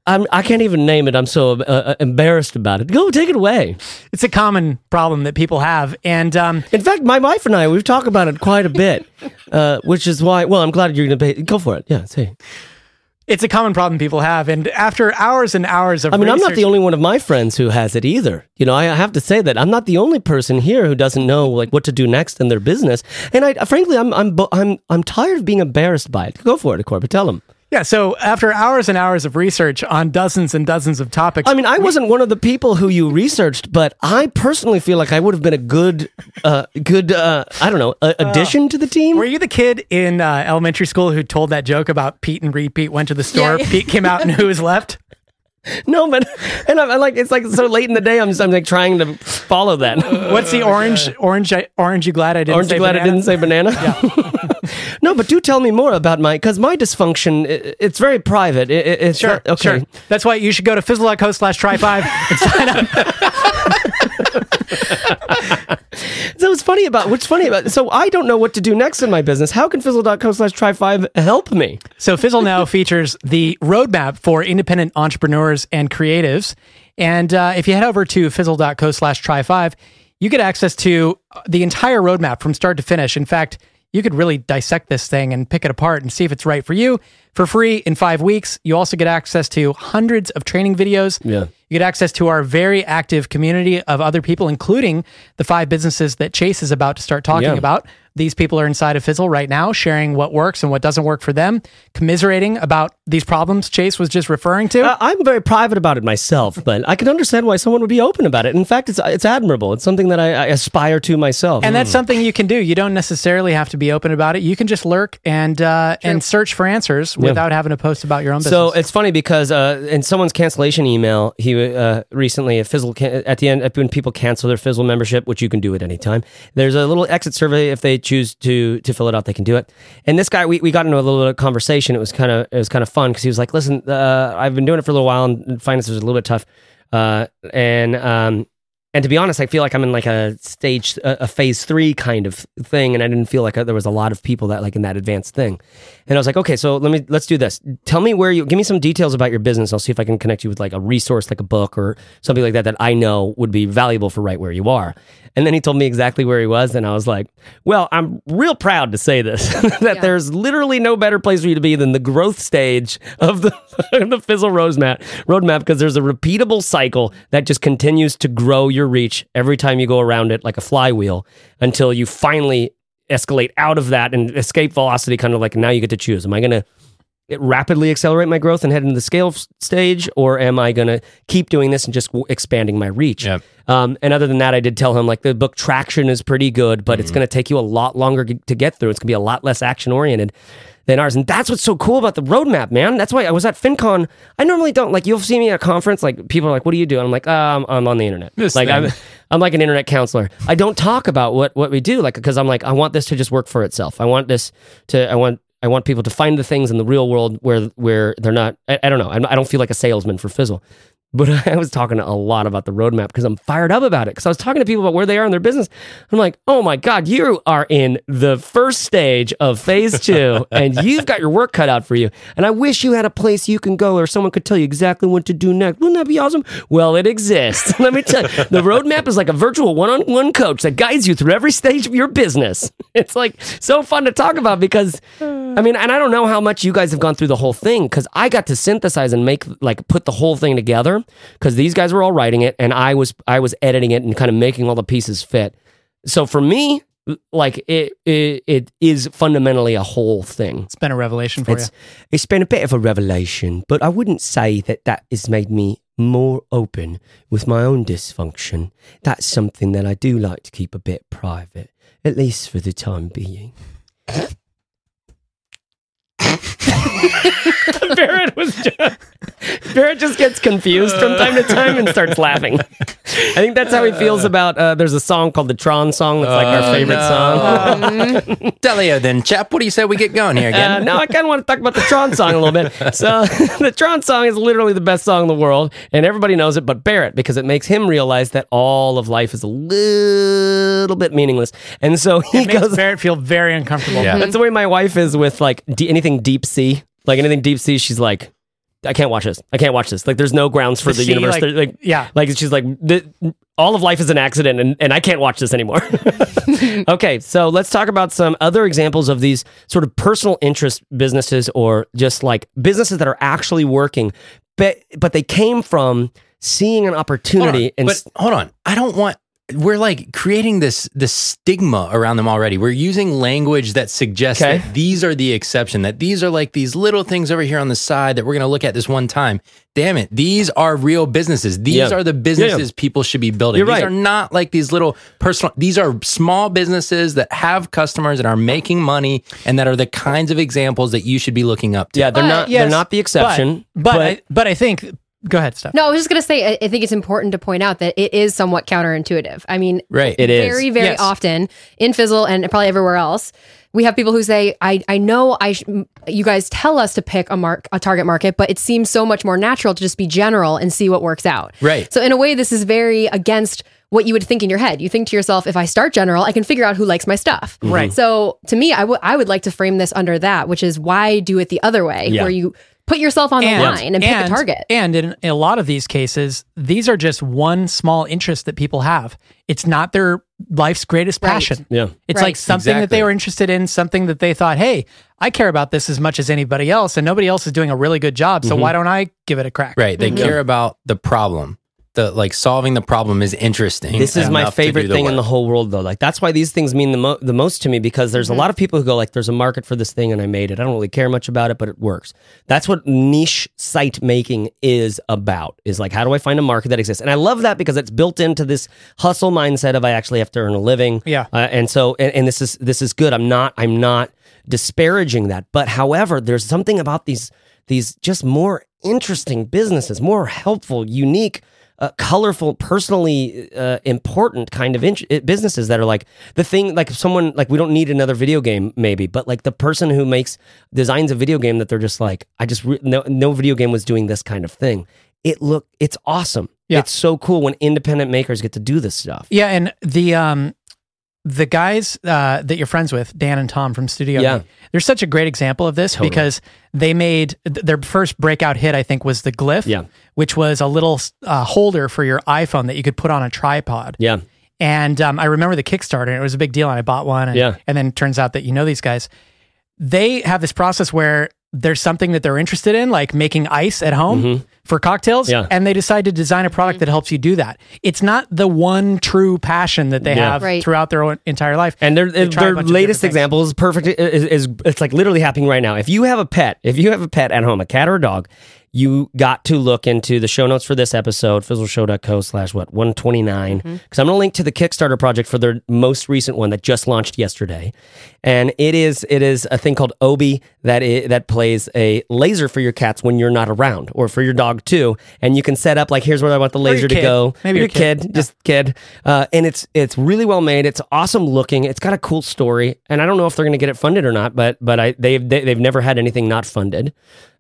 I'm, I can't even name it. I'm so uh, embarrassed about it. Go take it away. It's a common problem that people have. And um, in fact, my wife and I, we've talked about it quite a bit, uh, which is why, well, I'm glad you're going to pay. Go for it. Yeah. See. It's a common problem people have. And after hours and hours of I mean, research, I'm not the only one of my friends who has it either. You know, I have to say that I'm not the only person here who doesn't know like what to do next in their business. And I, frankly, I'm I'm I'm I'm tired of being embarrassed by it. Go for it, Corbett. Tell them. Yeah. So after hours and hours of research on dozens and dozens of topics, I mean, I wasn't one of the people who you researched, but I personally feel like I would have been a good, uh, good, uh, I don't know, a- addition uh, to the team. Were you the kid in uh, elementary school who told that joke about Pete and Reed? Pete went to the store, yeah, yeah. Pete came out, and who was left? No, but and I'm, I'm like, it's like so late in the day. I'm just, I'm like trying to follow that. What's the orange, orange, orange? You glad I didn't? Orange, say you glad banana? I didn't say banana? Yeah. No, but do tell me more about my, because my dysfunction, it, it's very private. It, it, it's sure, not, okay. Sure. That's why you should go to fizzle dot co slash try five and sign up. So it's funny about, what's funny about, so I don't know what to do next in my business. How can fizzle dot co slash try five help me? So Fizzle now features the roadmap for independent entrepreneurs and creatives. And uh, if you head over to fizzle dot co slash try five, you get access to the entire roadmap from start to finish. In fact, you could really dissect this thing and pick it apart and see if it's right for you for free in five weeks. You also get access to hundreds of training videos. Yeah. You get access to our very active community of other people, including the five businesses that Chase is about to start talking yeah. about. These people are inside of Fizzle right now, sharing what works and what doesn't work for them, commiserating about these problems Chase was just referring to. Uh, I'm very private about it myself, but I can understand why someone would be open about it. In fact, it's it's admirable. It's something that I, I aspire to myself. And mm. that's something you can do. You don't necessarily have to be open about it. You can just lurk and uh, and search for answers yeah. without having to post about your own business. So it's funny because uh, in someone's cancellation email, he uh, recently at Fizzle can- at the end when people cancel their Fizzle membership, which you can do at any time, there's a little exit survey if they choose to to fill it out, they can do it. And this guy, we, we got into a little bit of conversation. It was kind of it was kind of fun because he was like, "Listen, uh, I've been doing it for a little while, and finances is a little bit tough. Uh, and um, and to be honest, I feel like I'm in like a stage, a, a phase three kind of thing, and I didn't feel like I, there was a lot of people that like in that advanced thing. And I was like, okay, so let me let's do this. Tell me where you give me some details about your business. I'll see if I can connect you with like a resource, like a book or something like that that I know would be valuable for right where you are." And then he told me exactly where he was. And I was like, well, I'm real proud to say this, that yeah. there's literally no better place for you to be than the growth stage of the, the Fizzle roadmap, roadmap, because there's a repeatable cycle that just continues to grow your reach every time you go around it like a flywheel until you finally escalate out of that and escape velocity, kind of like now you get to choose. Am I going to rapidly accelerate my growth and head into the scale stage, or am I going to keep doing this and just w- expanding my reach? Yep. Um, and other than that, I did tell him, like, the book traction is pretty good, but mm-hmm. it's going to take you a lot longer g- to get through. It's going to be a lot less action-oriented than ours. And that's what's so cool about the roadmap, man. That's why I was at FinCon. I normally don't, like, you'll see me at a conference, like, people are like, what do you do? And I'm like, um, I'm on the internet. This like, I'm, I'm like an internet counselor. I don't talk about what, what we do, like, because I'm like, I want this to just work for itself. I want this to, I want, I want people to find the things in the real world where where they're not, I, I don't know, I'm, I don't feel like a salesman for Fizzle. But I was talking a lot about the roadmap because I'm fired up about it. Because I was talking to people about where they are in their business. I'm like, oh my God, you are in the first stage of phase two and you've got your work cut out for you. And I wish you had a place you can go or someone could tell you exactly what to do next. Wouldn't that be awesome? Well, it exists. Let me tell you, the roadmap is like a virtual one-on-one coach that guides you through every stage of your business. It's like so fun to talk about because, I mean, and I don't know how much you guys have gone through the whole thing because I got to synthesize and make, like, put the whole thing together. Because these guys were all writing it, and I was I was editing it and kind of making all the pieces fit. So for me, like it it, it is fundamentally a whole thing. It's been a revelation for it's, you. It's been a bit of a revelation, but I wouldn't say that that has made me more open with my own dysfunction. That's something that I do like to keep a bit private, at least for the time being. Barrett was just, Barrett just gets confused from time to time and starts laughing. I think that's how he feels about uh, there's a song called the Tron song that's like uh, our favorite no. song. um, Delia then chap, what do you say we get going here again? Uh, no, I kind of want to talk about the Tron song a little bit. So the Tron song is literally the best song in the world and everybody knows it but Barrett because it makes him realize that all of life is a little bit meaningless. And so he it makes goes Barrett feel very uncomfortable. Yeah. That's the way my wife is with like d- anything deep sea. Like anything deep sea, she's like, I can't watch this. I can't watch this. Like, there's no grounds for the, the sea, universe. Like, like, yeah. Like, she's like, the, all of life is an accident, and, and I can't watch this anymore. Okay, so let's talk about some other examples of these sort of personal interest businesses or just like businesses that are actually working, but, but they came from seeing an opportunity. Hold on, and but st- hold on. I don't want... We're like creating this this stigma around them already. We're using language that suggests okay. that these are the exception, that these are like these little things over here on the side that we're going to look at this one time. Damn it. These are real businesses. These yep. are the businesses yep. people should be building. You're these right. are not like these little personal, these are small businesses that have customers and are making money and that are the kinds of examples that you should be looking up to. Yeah, they're uh, not yes, they're not the exception. But but, but, I, but I think... Go ahead, Steph. No, I was just going to say, I think it's important to point out that it is somewhat counterintuitive. I mean, right, it very, is. very, very yes. often in Fizzle and probably everywhere else, we have people who say, I, I know I sh- you guys tell us to pick a mark a target market, but it seems so much more natural to just be general and see what works out. Right. So in a way, this is very against what you would think in your head. You think to yourself, if I start general, I can figure out who likes my stuff. Right. So to me, I, w- I would like to frame this under that, which is why do it the other way, yeah. where you... Put yourself on the and, line and pick and, a target. And in a lot of these cases, these are just one small interest that people have. It's not their life's greatest right. passion. Yeah, it's right. like something exactly. that they were interested in, something that they thought, hey, I care about this as much as anybody else, and nobody else is doing a really good job, so mm-hmm. why don't I give it a crack? Right, they mm-hmm. care about the problem. The, like solving the problem is interesting. This is my favorite thing work. in the whole world, though. Like that's why these things mean the, mo- the most to me because there's mm-hmm. a lot of people who go like, "There's a market for this thing, and I made it. I don't really care much about it, but it works." That's what niche site making is about. Is like, how do I find a market that exists? And I love that because it's built into this hustle mindset of I actually have to earn a living. Yeah, uh, and so and, and this is this is good. I'm not I'm not disparaging that, but however, there's something about these these just more interesting businesses, more helpful, unique. Uh, colorful, personally uh, important kind of in- businesses that are like the thing, like someone, like we don't need another video game maybe, but like the person who makes, designs a video game that they're just like, I just, re- no, no video game was doing this kind of thing. It look, it's awesome. Yeah. It's so cool when independent makers get to do this stuff. Yeah. And the, um, the guys uh, that you're friends with, Dan and Tom from Studio, yeah. they're such a great example of this totally. because they made th- their first breakout hit, I think, was the Glyph, yeah. which was a little uh, holder for your iPhone that you could put on a tripod. Yeah. And um, I remember the Kickstarter, and it was a big deal, and I bought one. And, yeah. and then it turns out that you know these guys. They have this process where there's something that they're interested in, like making ice at home mm-hmm. for cocktails, yeah. and they decide to design a product mm-hmm. that helps you do that. It's not the one true passion that they yeah. have right. throughout their own entire life. And their their latest example is perfect. Is, is it's like literally happening right now. If you have a pet, if you have a pet at home, a cat or a dog, you got to look into the show notes for this episode, fizzleshow.co slash what, one twenty-nine. Because mm-hmm. I'm going to link to the Kickstarter project for their most recent one that just launched yesterday. And it is it is a thing called Obi that is, that plays a laser for your cats when you're not around, or for your dog too. And you can set up, like, here's where I want the laser to go. Maybe your, your kid. kid. Just kid. Uh, and it's it's really well made. It's awesome looking. It's got a cool story. And I don't know if they're going to get it funded or not, but but I they've, they've never had anything not funded.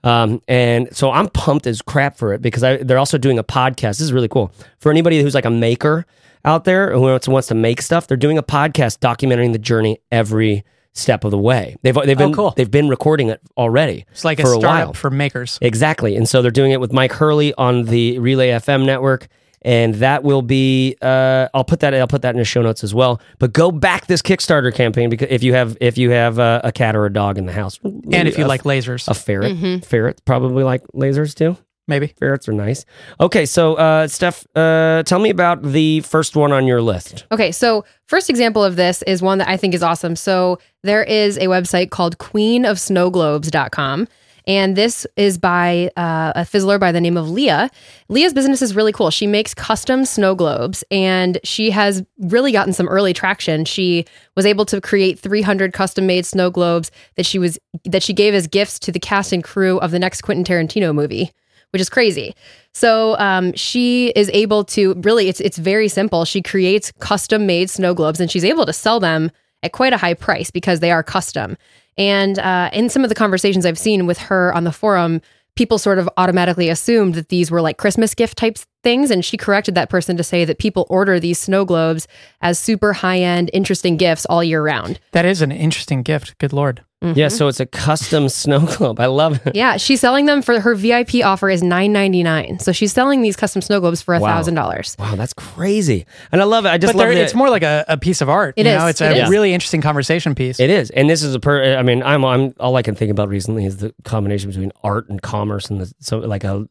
Um, and so I'm pumped as crap for it, because I, they're also doing a podcast. This is really cool for anybody who's like a maker out there who wants, wants to make stuff. They're doing a podcast documenting the journey every step of the way. They've they've been oh, cool. they've been recording it already. It's like for a, a startup while. For makers, exactly. And so they're doing it with Mike Hurley on the Relay F M network. And that will be, uh, I'll put that, I'll put that in the show notes as well. But go back this Kickstarter campaign, because if you have, if you have a, a cat or a dog in the house, and if you a, like lasers, a ferret, mm-hmm. ferrets probably like lasers too. Maybe ferrets are nice. Okay, so uh, Steph, uh, tell me about the first one on your list. Okay, so first example of this is one that I think is awesome. So there is a website called queen of snow globes dot com. And this is by uh, a Fizzler by the name of Leah. Leah's business is really cool. She makes custom snow globes, and she has really gotten some early traction. She was able to create three hundred custom-made snow globes that she was that she gave as gifts to the cast and crew of the next Quentin Tarantino movie, which is crazy. So um, she is able to really, it's it's very simple. She creates custom-made snow globes, and she's able to sell them at quite a high price because they are custom. And uh, in some of the conversations I've seen with her on the forum, people sort of automatically assumed that these were like Christmas gift types things. And she corrected that person to say that people order these snow globes as super high-end, interesting gifts all year round. That is an interesting gift. Good Lord. Mm-hmm. Yeah, so it's a custom snow globe. I love it. Yeah, she's selling them for her V I P offer is nine ninety-nine. So she's selling these custom snow globes for one thousand dollars. Wow. wow, that's crazy. And I love it. I just but love it. It's more like a, a piece of art. It you is. Know? It's it a is. really interesting conversation piece. It is. And this is a per I mean, I'm I'm all I can think about recently is the combination between art and commerce and the, so like a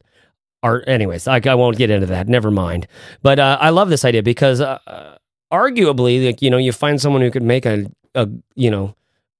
art anyways, I, I won't get into that. Never mind. But uh, I love this idea because uh, arguably, like, you know, you find someone who could make a, a you know,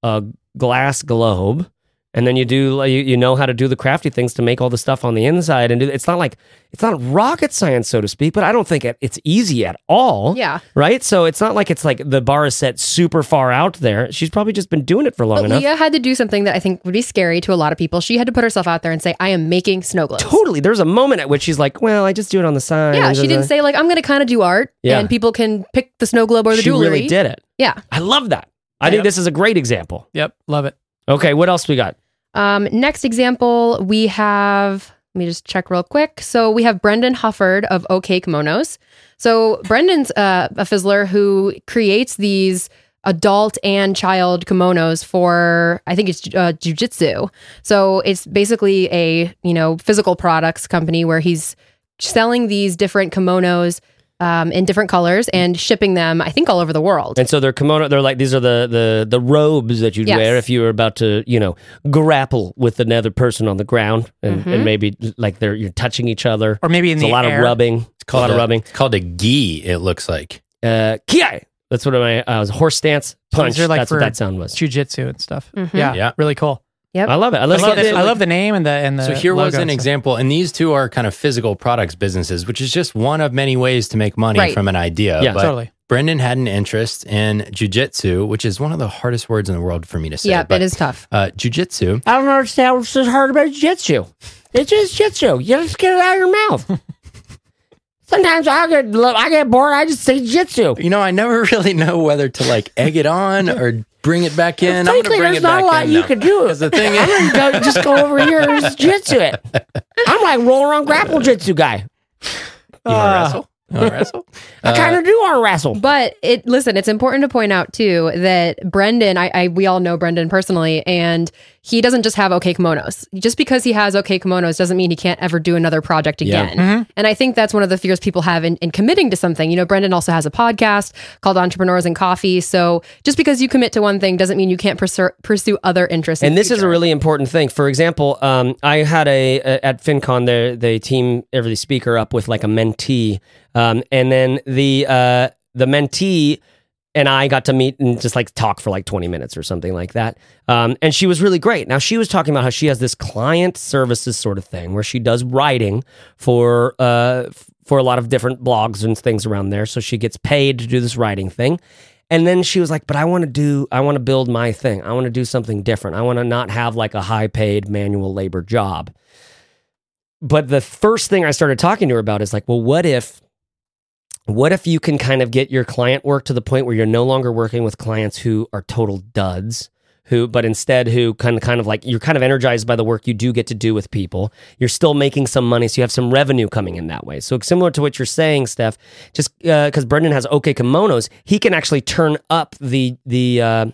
a glass globe, and then you do you, you know how to do the crafty things to make all the stuff on the inside, and do, it's not like it's not rocket science, so to speak, but I don't think it, it's easy at all. Yeah, right. So it's not like it's like the bar is set super far out there. She's probably just been doing it for long but enough. Leah had to do something that I think would be scary to a lot of people. She had to put herself out there and say, "I am making snow globes." Totally. There's a moment at which she's like, "Well, I just do it on the side." Yeah, she didn't say like, "I'm going to kind of do art," yeah. and people can pick the snow globe or the she jewelry. She really did it. Yeah, I love that. I yep. think this is a great example. Yep, love it. Okay, what else we got? Um, next example, we have, let me just check real quick. So we have Brendan Hufford of OK Kimonos. So Brendan's uh, a Fizzler who creates these adult and child kimonos for, I think it's uh, jujitsu. So it's basically a, you know, physical products company where he's selling these different kimonos Um, in different colors and shipping them, I think, all over the world. And so they're kimono, they're like, these are the the, the robes that you'd yes. wear if you were about to, you know, grapple with another person on the ground, and, mm-hmm. and maybe like they're you're touching each other. Or maybe in it's the a lot air. Of rubbing. It's called a lot a, of rubbing. It's called a gi, it looks like. Uh, ki-ai. That's what I uh, was. Horse stance, punch. So like that's what that sound was. Jiu-jitsu and stuff. Mm-hmm. Yeah, yeah. Really cool. Yep. I love it. I love, I love, it. I love the name and the and the. So here was an example, and these two are kind of physical products businesses, which is just one of many ways to make money right. from an idea. Yeah, but totally. Brendan had an interest in jujitsu, which is one of the hardest words in the world for me to say. Yeah, but, it is tough. Uh, jujitsu. I don't understand what's so hard about jujitsu. It's just jitsu. You just get it out of your mouth. Sometimes I get I get bored. I just say jitsu. You know, I never really know whether to like egg it on or bring it back in. Well, I'm frankly, bring there's it not back a lot in, you no. could do. The thing is, I'm gonna go, just go over here and just jitsu it. I'm like roll around grapple jitsu guy. You want to uh, wrestle? Arm wrestle? I kind of uh, do arm wrestle. But it listen, it's important to point out too that Brendan, I, I we all know Brendan personally, and he doesn't just have okay kimonos. Just because he has okay kimonos doesn't mean he can't ever do another project again. Yeah. Mm-hmm. And I think that's one of the fears people have in, in committing to something. You know, Brendan also has a podcast called Entrepreneurs and Coffee. So just because you commit to one thing doesn't mean you can't pursue, pursue other interests. And in this future. Is a really important thing. For example, um, I had a, a at FinCon, they, they team every speaker up with like a mentee. Um, and then the uh, the mentee and I got to meet and just like talk for like twenty minutes or something like that. Um, and she was really great. Now, she was talking about how she has this client services sort of thing where she does writing for uh, for a lot of different blogs and things around there. So she gets paid to do this writing thing. And then she was like, but I want to do, I want to build my thing. I want to do something different. I want to not have like a high paid manual labor job. But the first thing I started talking to her about is like, well, what if What if you can kind of get your client work to the point where you're no longer working with clients who are total duds, who, but instead who kind of, kind of like, you're kind of energized by the work you do get to do with people. You're still making some money, so you have some revenue coming in that way. So similar to what you're saying, Steph, just uh, because Brendan has okay kimonos, he can actually turn up the, the, uh,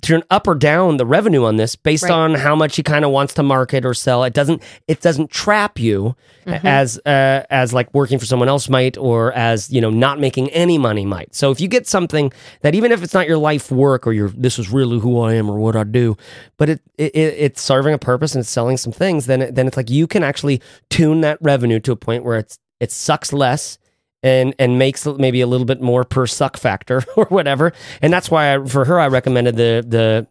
turn up or down the revenue on this based right. on how much he kind of wants to market or sell. It doesn't it doesn't trap you mm-hmm. as uh, as like working for someone else might, or as, you know, not making any money might. So if you get something that, even if it's not your life work or your this is really who I am or what I do, but it, it it's serving a purpose and it's selling some things, then it, then it's like you can actually tune that revenue to a point where it's it sucks less. And and makes maybe a little bit more per suck factor or whatever. And that's why I, for her, I recommended the the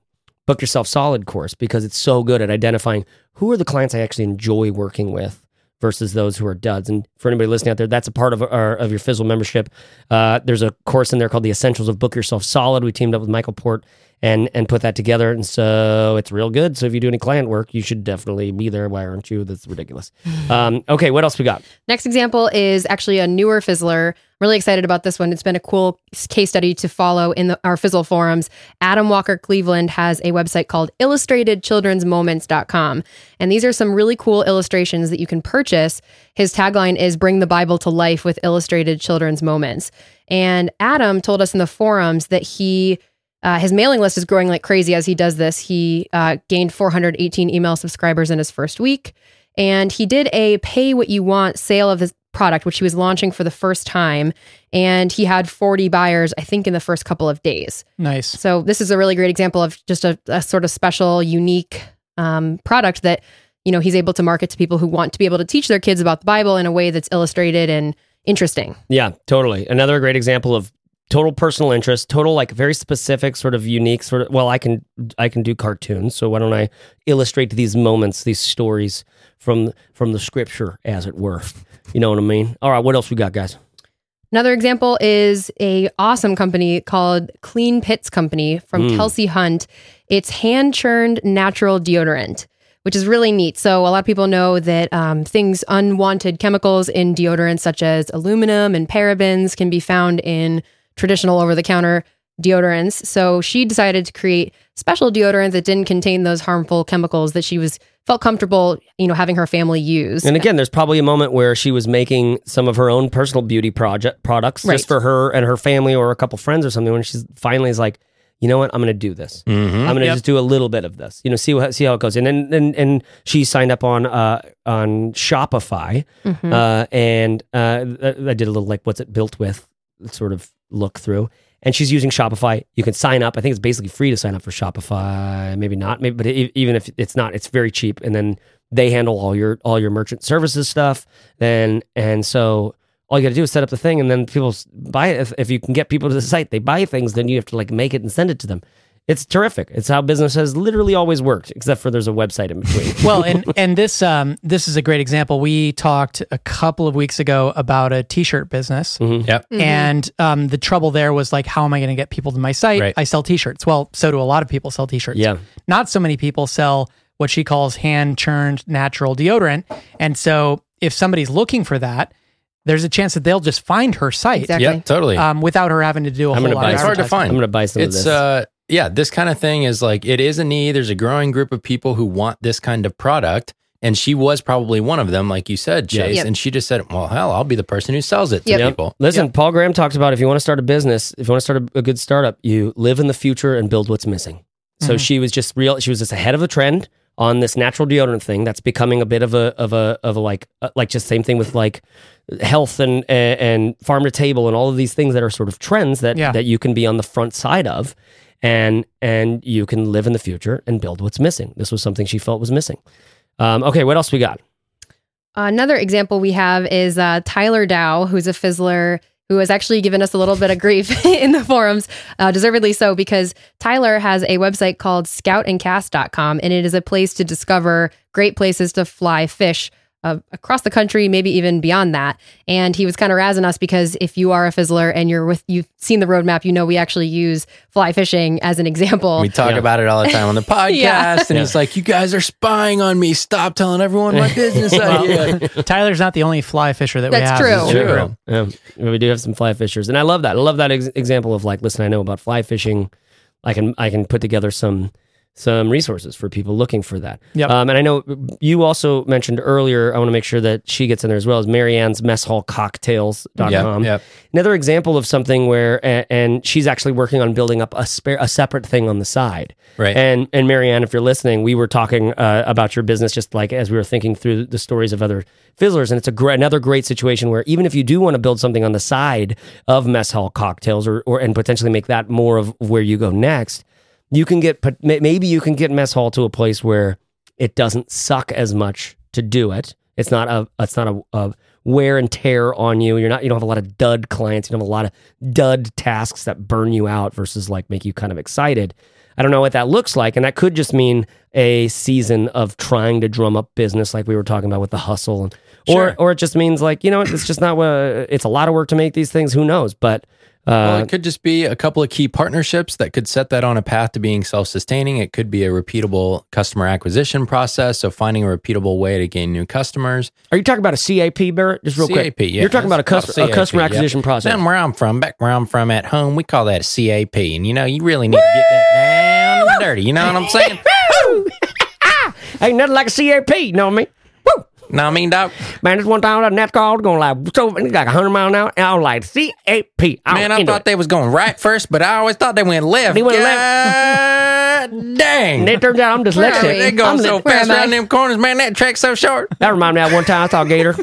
Book Yourself Solid course, because it's so good at identifying who are the clients I actually enjoy working with versus those who are duds. And for anybody listening out there, that's a part of our, of your Fizzle membership. Uh, there's a course in there called The Essentials of Book Yourself Solid. We teamed up with Michael Port and and put that together. And so it's real good. So if you do any client work, you should definitely be there. Why aren't you? That's ridiculous. Um, okay, what else we got? Next example is actually a newer Fizzler. Really excited about this one. It's been a cool case study to follow in the, our Fizzle forums. Adam Walker Cleveland has a website called illustrated children's moments dot com. And these are some really cool illustrations that you can purchase. His tagline is "Bring the Bible to life with illustrated children's moments." And Adam told us in the forums that he, uh, his mailing list is growing like crazy as he does this. He uh, gained four hundred eighteen email subscribers in his first week. And he did a pay what you want sale of his product, which he was launching for the first time, and he had forty buyers, I think, in the first couple of days. Nice. So this is a really great example of just a, a sort of special, unique um, product that, you know, he's able to market to people who want to be able to teach their kids about the Bible in a way that's illustrated and interesting. Yeah, totally. Another great example of total personal interest, total like very specific sort of unique sort of, well, I can I can do cartoons, so why don't I illustrate these moments, these stories from from the scripture, as it were. You know what I mean? All right, what else we got, guys? Another example is a awesome company called Clean Pits Company from mm. Kelsey Hunt. It's hand-churned natural deodorant, which is really neat. So a lot of people know that um, things, unwanted chemicals in deodorants such as aluminum and parabens can be found in traditional over-the-counter deodorants. So she decided to create special deodorant that didn't contain those harmful chemicals that she was felt comfortable, you know, having her family use. And again, there's probably a moment where she was making some of her own personal beauty project products right. just for her and her family or a couple friends or something, when she finally is like, you know what, I'm going to do this. Mm-hmm. I'm going to yep. just do a little bit of this, you know, see what, see how it goes. And then, and, and she signed up on, uh, on Shopify. Mm-hmm. Uh, and, uh, I did a little, like, what's it built with sort of look through. And she's using Shopify. You can sign up. I think it's basically free to sign up for Shopify. Maybe not. Maybe, but it, even if it's not, it's very cheap. And then they handle all your all your merchant services stuff. Then and so all you got to do is set up the thing, and then people buy it. If, if you can get people to the site, they buy things. Then you have to like make it and send it to them. It's terrific. It's how business has literally always worked, except for there's a website in between. Well, and and this um, this is a great example. We talked a couple of weeks ago about a t-shirt business. Mm-hmm. Yep. Mm-hmm. And um, the trouble there was like, how am I going to get people to my site? Right. I sell t-shirts. Well, so do a lot of people sell t-shirts. Yeah. Not so many people sell what she calls hand-churned natural deodorant. And so if somebody's looking for that, there's a chance that they'll just find her site. Exactly. Yeah, totally. Um, without her having to do a I'm whole lot of It's hard to find. I'm going to buy some it's, of this. Uh, Yeah, this kind of thing is like, it is a need. There's a growing group of people who want this kind of product. And she was probably one of them, like you said, Chase. Yep. And she just said, well, hell, I'll be the person who sells it to yep. people. Listen, yep. Paul Graham talks about if you want to start a business, if you want to start a, a good startup, you live in the future and build what's missing. So mm-hmm. she was just real. She was just ahead of a trend on this natural deodorant thing that's becoming a bit of a, of a, of a like, uh, like just same thing with like health and, and, and farm to table and all of these things that are sort of trends that, yeah. that you can be on the front side of. And, and you can live in the future and build what's missing. This was something she felt was missing. Um, okay, what else we got? Another example we have is uh, Tyler Dow, who's a Fizzler, who has actually given us a little bit of grief in the forums, uh, deservedly so, because Tyler has a website called scout and cast dot com, and it is a place to discover great places to fly fish uh, across the country, maybe even beyond that. And he was kind of razzing us because if you are a Fizzler and you're with, you've seen the roadmap, you know we actually use fly fishing as an example. We talk yeah. about it all the time on the podcast, yeah. and yeah. it's like, you guys are spying on me. Stop telling everyone my business idea. Well, Tyler's not the only fly fisher that That's we have. That's true. That's true. Yeah. We do have some fly fishers, and I love that. I love that ex- example of like, listen, I know about fly fishing. I can I can put together some. some resources for people looking for that. Yep. Um, and I know you also mentioned earlier, I want to make sure that she gets in there as well, is Marianne's mess hall cocktails dot com. Yep, yep. Another example of something where, and, and she's actually working on building up a spare, a separate thing on the side. Right. And, and Marianne, if you're listening, we were talking uh, about your business, just like as we were thinking through the stories of other Fizzlers. And it's a gr- another great situation where even if you do want to build something on the side of Mess Hall Cocktails or, or, and potentially make that more of where you go next, you can get, maybe you can get Mess Hall to a place where it doesn't suck as much to do it. It's not a, it's not a, a wear and tear on you. You're not, you don't have a lot of dud clients. You don't have a lot of dud tasks that burn you out versus like make you kind of excited. I don't know what that looks like. And that could just mean a season of trying to drum up business like we were talking about with the hustle. And, sure. Or, or it just means like, you know, it's just not, uh, it's a lot of work to make these things. Who knows? But Uh, well, it could just be a couple of key partnerships that could set that on a path to being self-sustaining. It could be a repeatable customer acquisition process, so finding a repeatable way to gain new customers. Are you talking about a C A P, Barrett? Just real C A P, quick. C A P, yeah. You're talking about a, cust- a customer acquisition yeah. process. Then where I'm from, back where I'm from at home, we call that a C A P. And, you know, you really need Woo! To get that down and dirty. You know what I'm saying? Ain't nothing like a C A P, you know what I mean? Woo! Know what I mean, dog? Man, this one time I net called going like so like a hundred mile an hour, and I was like C A P. I Man, I thought it. They was going right first, but I always thought they went left. They went God left. Dang! And it turns out I'm dyslexic. Really? They go so fast around them corners, man. That track's so short. That reminded me of one time I saw Gator.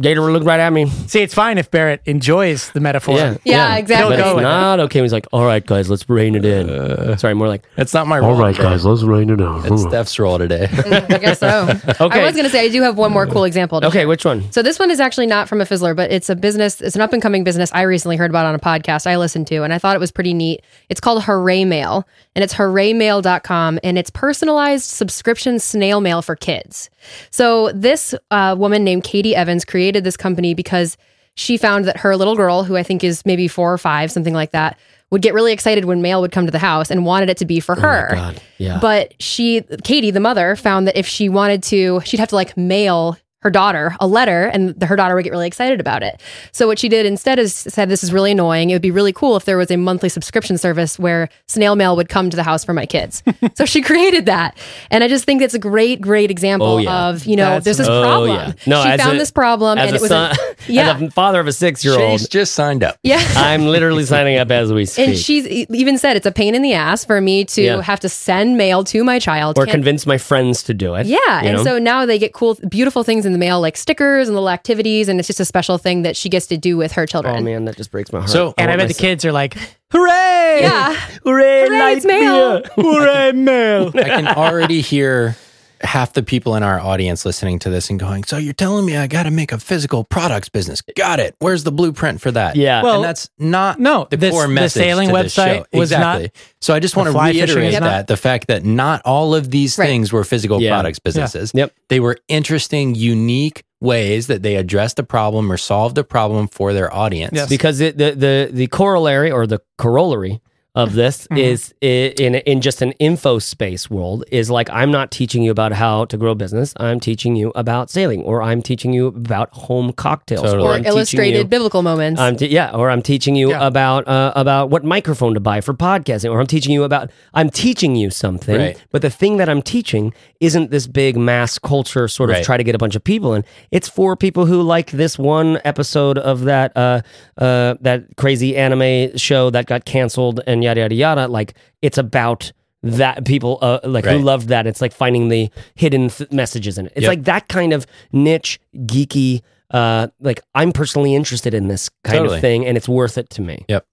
Gator looked right at me. See, it's fine if Barrett enjoys the metaphor. Yeah, yeah, yeah. Exactly. But it's not okay. He's like, all right, guys, let's rein it in. Uh, Sorry, more like, that's not my role. All right, bro. Guys, let's rein it in. It's Steph's role today. I guess so. Okay. I was going to say, I do have one more cool example. Okay, which one? So this one is actually not from a Fizzler, but it's a business. It's an up-and-coming business I recently heard about on a podcast I listened to, and I thought it was pretty neat. It's called Hooray Mail, and it's hooray mail dot com, and it's personalized subscription snail mail for kids. So this uh, woman named Katie Evans created created this company because she found that her little girl, who I think is maybe four or five, something like that, would get really excited when mail would come to the house and wanted it to be for oh her. My God. Yeah. But she, Katie, the mother, found that if she wanted to, she'd have to like mail her daughter a letter and her daughter would get really excited about it. So what she did instead is said, this is really annoying. It would be really cool if there was a monthly subscription service where snail mail would come to the house for my kids. So she created that. And I just think that's a great, great example oh, yeah. of, you know, that's, there's this oh, problem. Yeah. No, she found a, this problem. As and it was son, a, yeah. as a father of a six-year-old. She's just signed up. Yeah. I'm literally signing up as we speak. And she's even said, it's a pain in the ass for me to yeah. have to send mail to my child. Or Can't, convince my friends to do it. Yeah. And know? So now they get cool, beautiful things in the mail, like stickers and little activities, and it's just a special thing that she gets to do with her children. Oh man, that just breaks my heart. So, and I, I bet myself. The kids are like, hooray! Yeah. Hooray, hooray light mail! Hooray mail! I can already hear half the people in our audience listening to this and going, so you're telling me I gotta make a physical products business. Got it. Where's the blueprint for that? Yeah. Well, and that's not no, the this, core message. The sailing to this website show. Was exactly. Not, so I just want to reiterate that, not. The fact that not all of these right. things were physical yeah. products businesses. Yeah. Yep. They were interesting, unique ways that they addressed the problem or solved the problem for their audience. Yes. Because it, the, the, the corollary or the corollary of this mm-hmm. is in in just an info space world is like, I'm not teaching you about how to grow business. I'm teaching you about sailing, or I'm teaching you about home cocktails, totally. or, or illustrated you, biblical moments. I'm te- yeah, or I'm teaching you yeah. about uh, about what microphone to buy for podcasting, or I'm teaching you about I'm teaching you something. Right. But the thing that I'm teaching isn't this big mass culture sort of right. try to get a bunch of people in. It's for people who like this one episode of that uh, uh, that crazy anime show that got canceled and. Yada yada yada. Like it's about that people uh, like right. who loved that. It's like finding the hidden th- messages in it. It's yep. like that kind of niche, geeky. Uh, like I'm personally interested in this kind totally. Of thing, and it's worth it to me. Yep.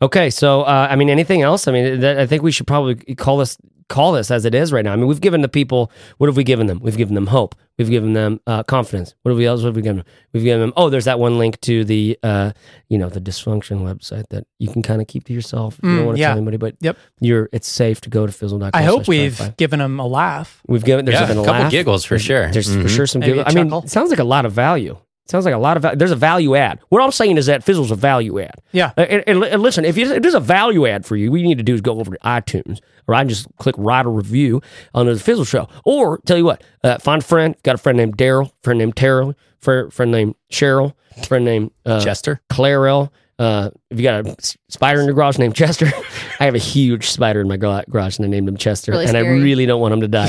Okay. So uh, I mean, anything else? I mean, th- I think we should probably call this call this as it is right now. I mean, we've given the people. What have we given them? We've given them hope. We've given them uh, confidence. What have we else? What have we given them? We've given them. Oh, there's that one link to the, uh, you know, the dysfunction website that you can kind of keep to yourself. Mm, you don't want to yeah. tell anybody, but yep. you're. It's safe to go to fizzle dot com. I hope we've Spotify. Given them a laugh. We've given. There's yeah, been a, a couple laugh. giggles for sure. There's mm-hmm. for sure some giggles. I mean, it sounds like a lot of value. Sounds like a lot of value. There's a value add. What I'm saying is that Fizzle's a value add. Yeah. And, and, and listen, if, you, if there's a value add for you, what you need to do is go over to iTunes, or I can just click write a review on the Fizzle show. Or tell you what, uh, find a friend. Got a friend named Daryl, friend named Terry, friend, friend named Cheryl, friend named uh, Chester, Clarel. Uh, if you got a spider in your garage named Chester, I have a huge spider in my garage and I named him Chester, really and scary. I really don't want him to die.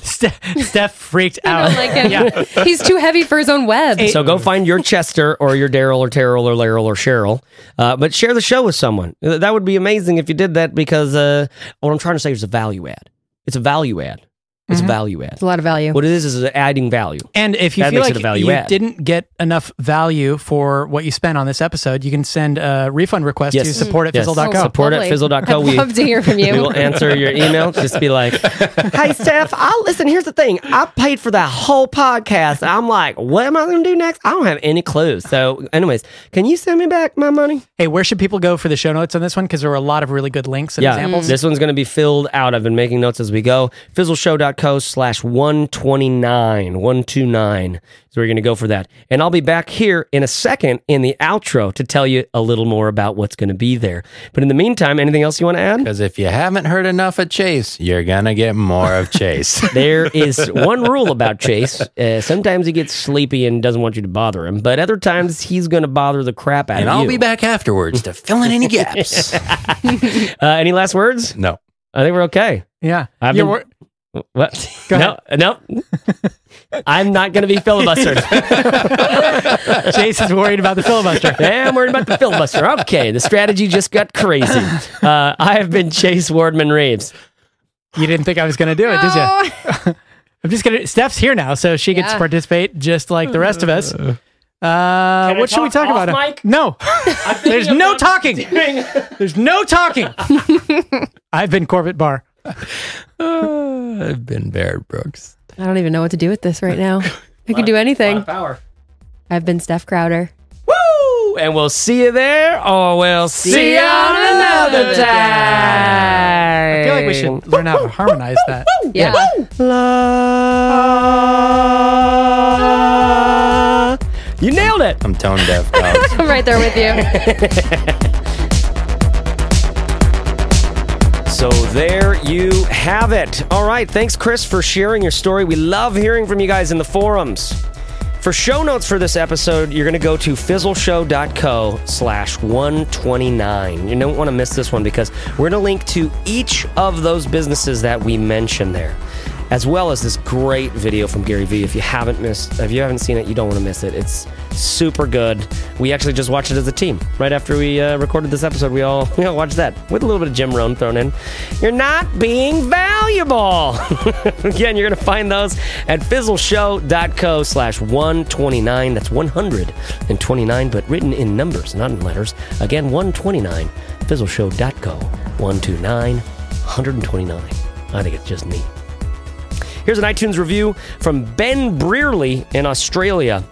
Steph, Steph freaked out. I don't like him. Yeah. He's too heavy for his own web. So go find your Chester or your Daryl or Terrell or Laryl or Cheryl, uh, but share the show with someone. That would be amazing if you did that, because uh, what I'm trying to say is a value add. It's a value add. It's mm-hmm. a value add. It's a lot of value. What it is is adding value. And if you that feel like you add. didn't get enough value for what you spent on this episode, you can send a refund request yes. to support at yes. fizzle dot co. Oh, support lovely. At fizzle dot co. I'd we, love to hear from you. We will answer your email. Just be like, hey, Steph, I, listen, here's the thing. I paid for that whole podcast. I'm like, what am I going to do next? I don't have any clues. So anyways, can you send me back my money? Hey, where should people go for the show notes on this one? Because there were a lot of really good links and yeah. examples. Mm. This one's going to be filled out. I've been making notes as we go. fizzle show dot com. slash one twenty-nine, one twenty-nine. So we're going to go for that. And I'll be back here in a second in the outro to tell you a little more about what's going to be there. But in the meantime, anything else you want to add? Because if you haven't heard enough of Chase, you're going to get more of Chase. There is one rule about Chase. Uh, sometimes he gets sleepy and doesn't want you to bother him. But other times, he's going to bother the crap out and of I'll you. And I'll be back afterwards to fill in any gaps. uh, any last words? No. I think we're okay. Yeah. I've you're been... Wor- What? No, no. I'm not going to be filibustered. Jason's worried about the filibuster. Yeah, I'm worried about the filibuster. Okay, the strategy just got crazy. Uh, I have been Chase Wardman Reeves. You didn't think I was going to do it, no. did you? I'm just going to... Steph's here now, so she yeah. gets to participate just like the rest of us. Uh, what should we talk about? Mike? No. There's no talking. There's no talking. I've been Corbett Barr. uh, I've been Barrett Brooks. I don't even know what to do with this right now. I could do anything. Power. I've been Steph Crowder. Woo! And we'll see you there, or we'll see, see you on another time. I feel like we should learn how to harmonize that. Yeah. La, you nailed it. I'm tone deaf. I'm right there with you. So there you have it. All right. Thanks, Chris, for sharing your story. We love hearing from you guys in the forums. For show notes for this episode, you're going to go to fizzle show dot co slash one twenty-nine. You don't want to miss this one, because we're going to link to each of those businesses that we mentioned there, as well as this great video from Gary V. If you haven't missed, if you haven't seen it, you don't want to miss it. It's super good. We actually just watched it as a team. Right after we uh, recorded this episode, we all, we all watched that with a little bit of Jim Rohn thrown in. You're not being valuable. Again, you're going to find those at fizzle show dot co slash one twenty-nine. That's one hundred twenty-nine, but written in numbers, not in letters. Again, one twenty-nine, fizzle show dot co, one twenty-nine, one twenty-nine. I think it's just neat. Here's an iTunes review from Ben Brearley in Australia.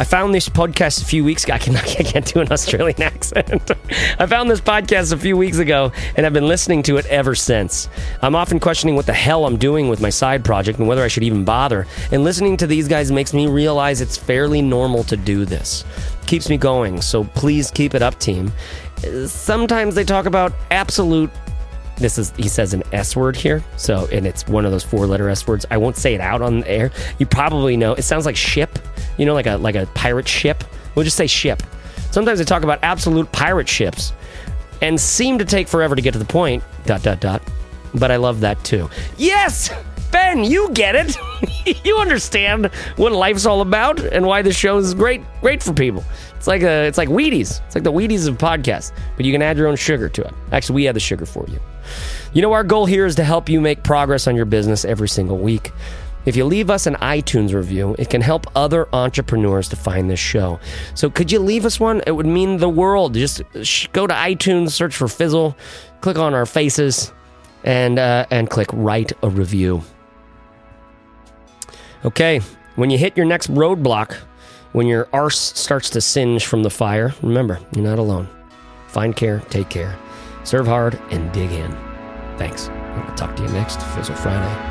I found this podcast a few weeks ago. I, can, I can't do an Australian accent. I found this podcast a few weeks ago, and I've been listening to it ever since. I'm often questioning what the hell I'm doing with my side project and whether I should even bother. And listening to these guys makes me realize it's fairly normal to do this. It keeps me going, so please keep it up, team. Sometimes they talk about absolute... This is, he says an S word here. So, and it's one of those four letter S words. I won't say it out on the air. You probably know. It sounds like ship, you know, like a, like a pirate ship. We'll just say ship. Sometimes they talk about absolute pirate ships and seem to take forever to get to the point, dot, dot, dot. But I love that too. Yes, Ben, you get it. You understand what life's all about and why this show is great, great for people. It's like a, it's like Wheaties. It's like the Wheaties of podcasts, but you can add your own sugar to it. Actually, we add the sugar for you. You know, our goal here is to help you make progress on your business every single week. If you leave us an iTunes review, it can help other entrepreneurs to find this show. So could you leave us one? It would mean the world. Just go to iTunes, search for Fizzle, click on our faces, and uh, and click write a review. Okay, when you hit your next roadblock, when your arse starts to singe from the fire, remember, you're not alone. Find care, take care. Serve hard and dig in. Thanks. I'll talk to you next Fizzle Friday.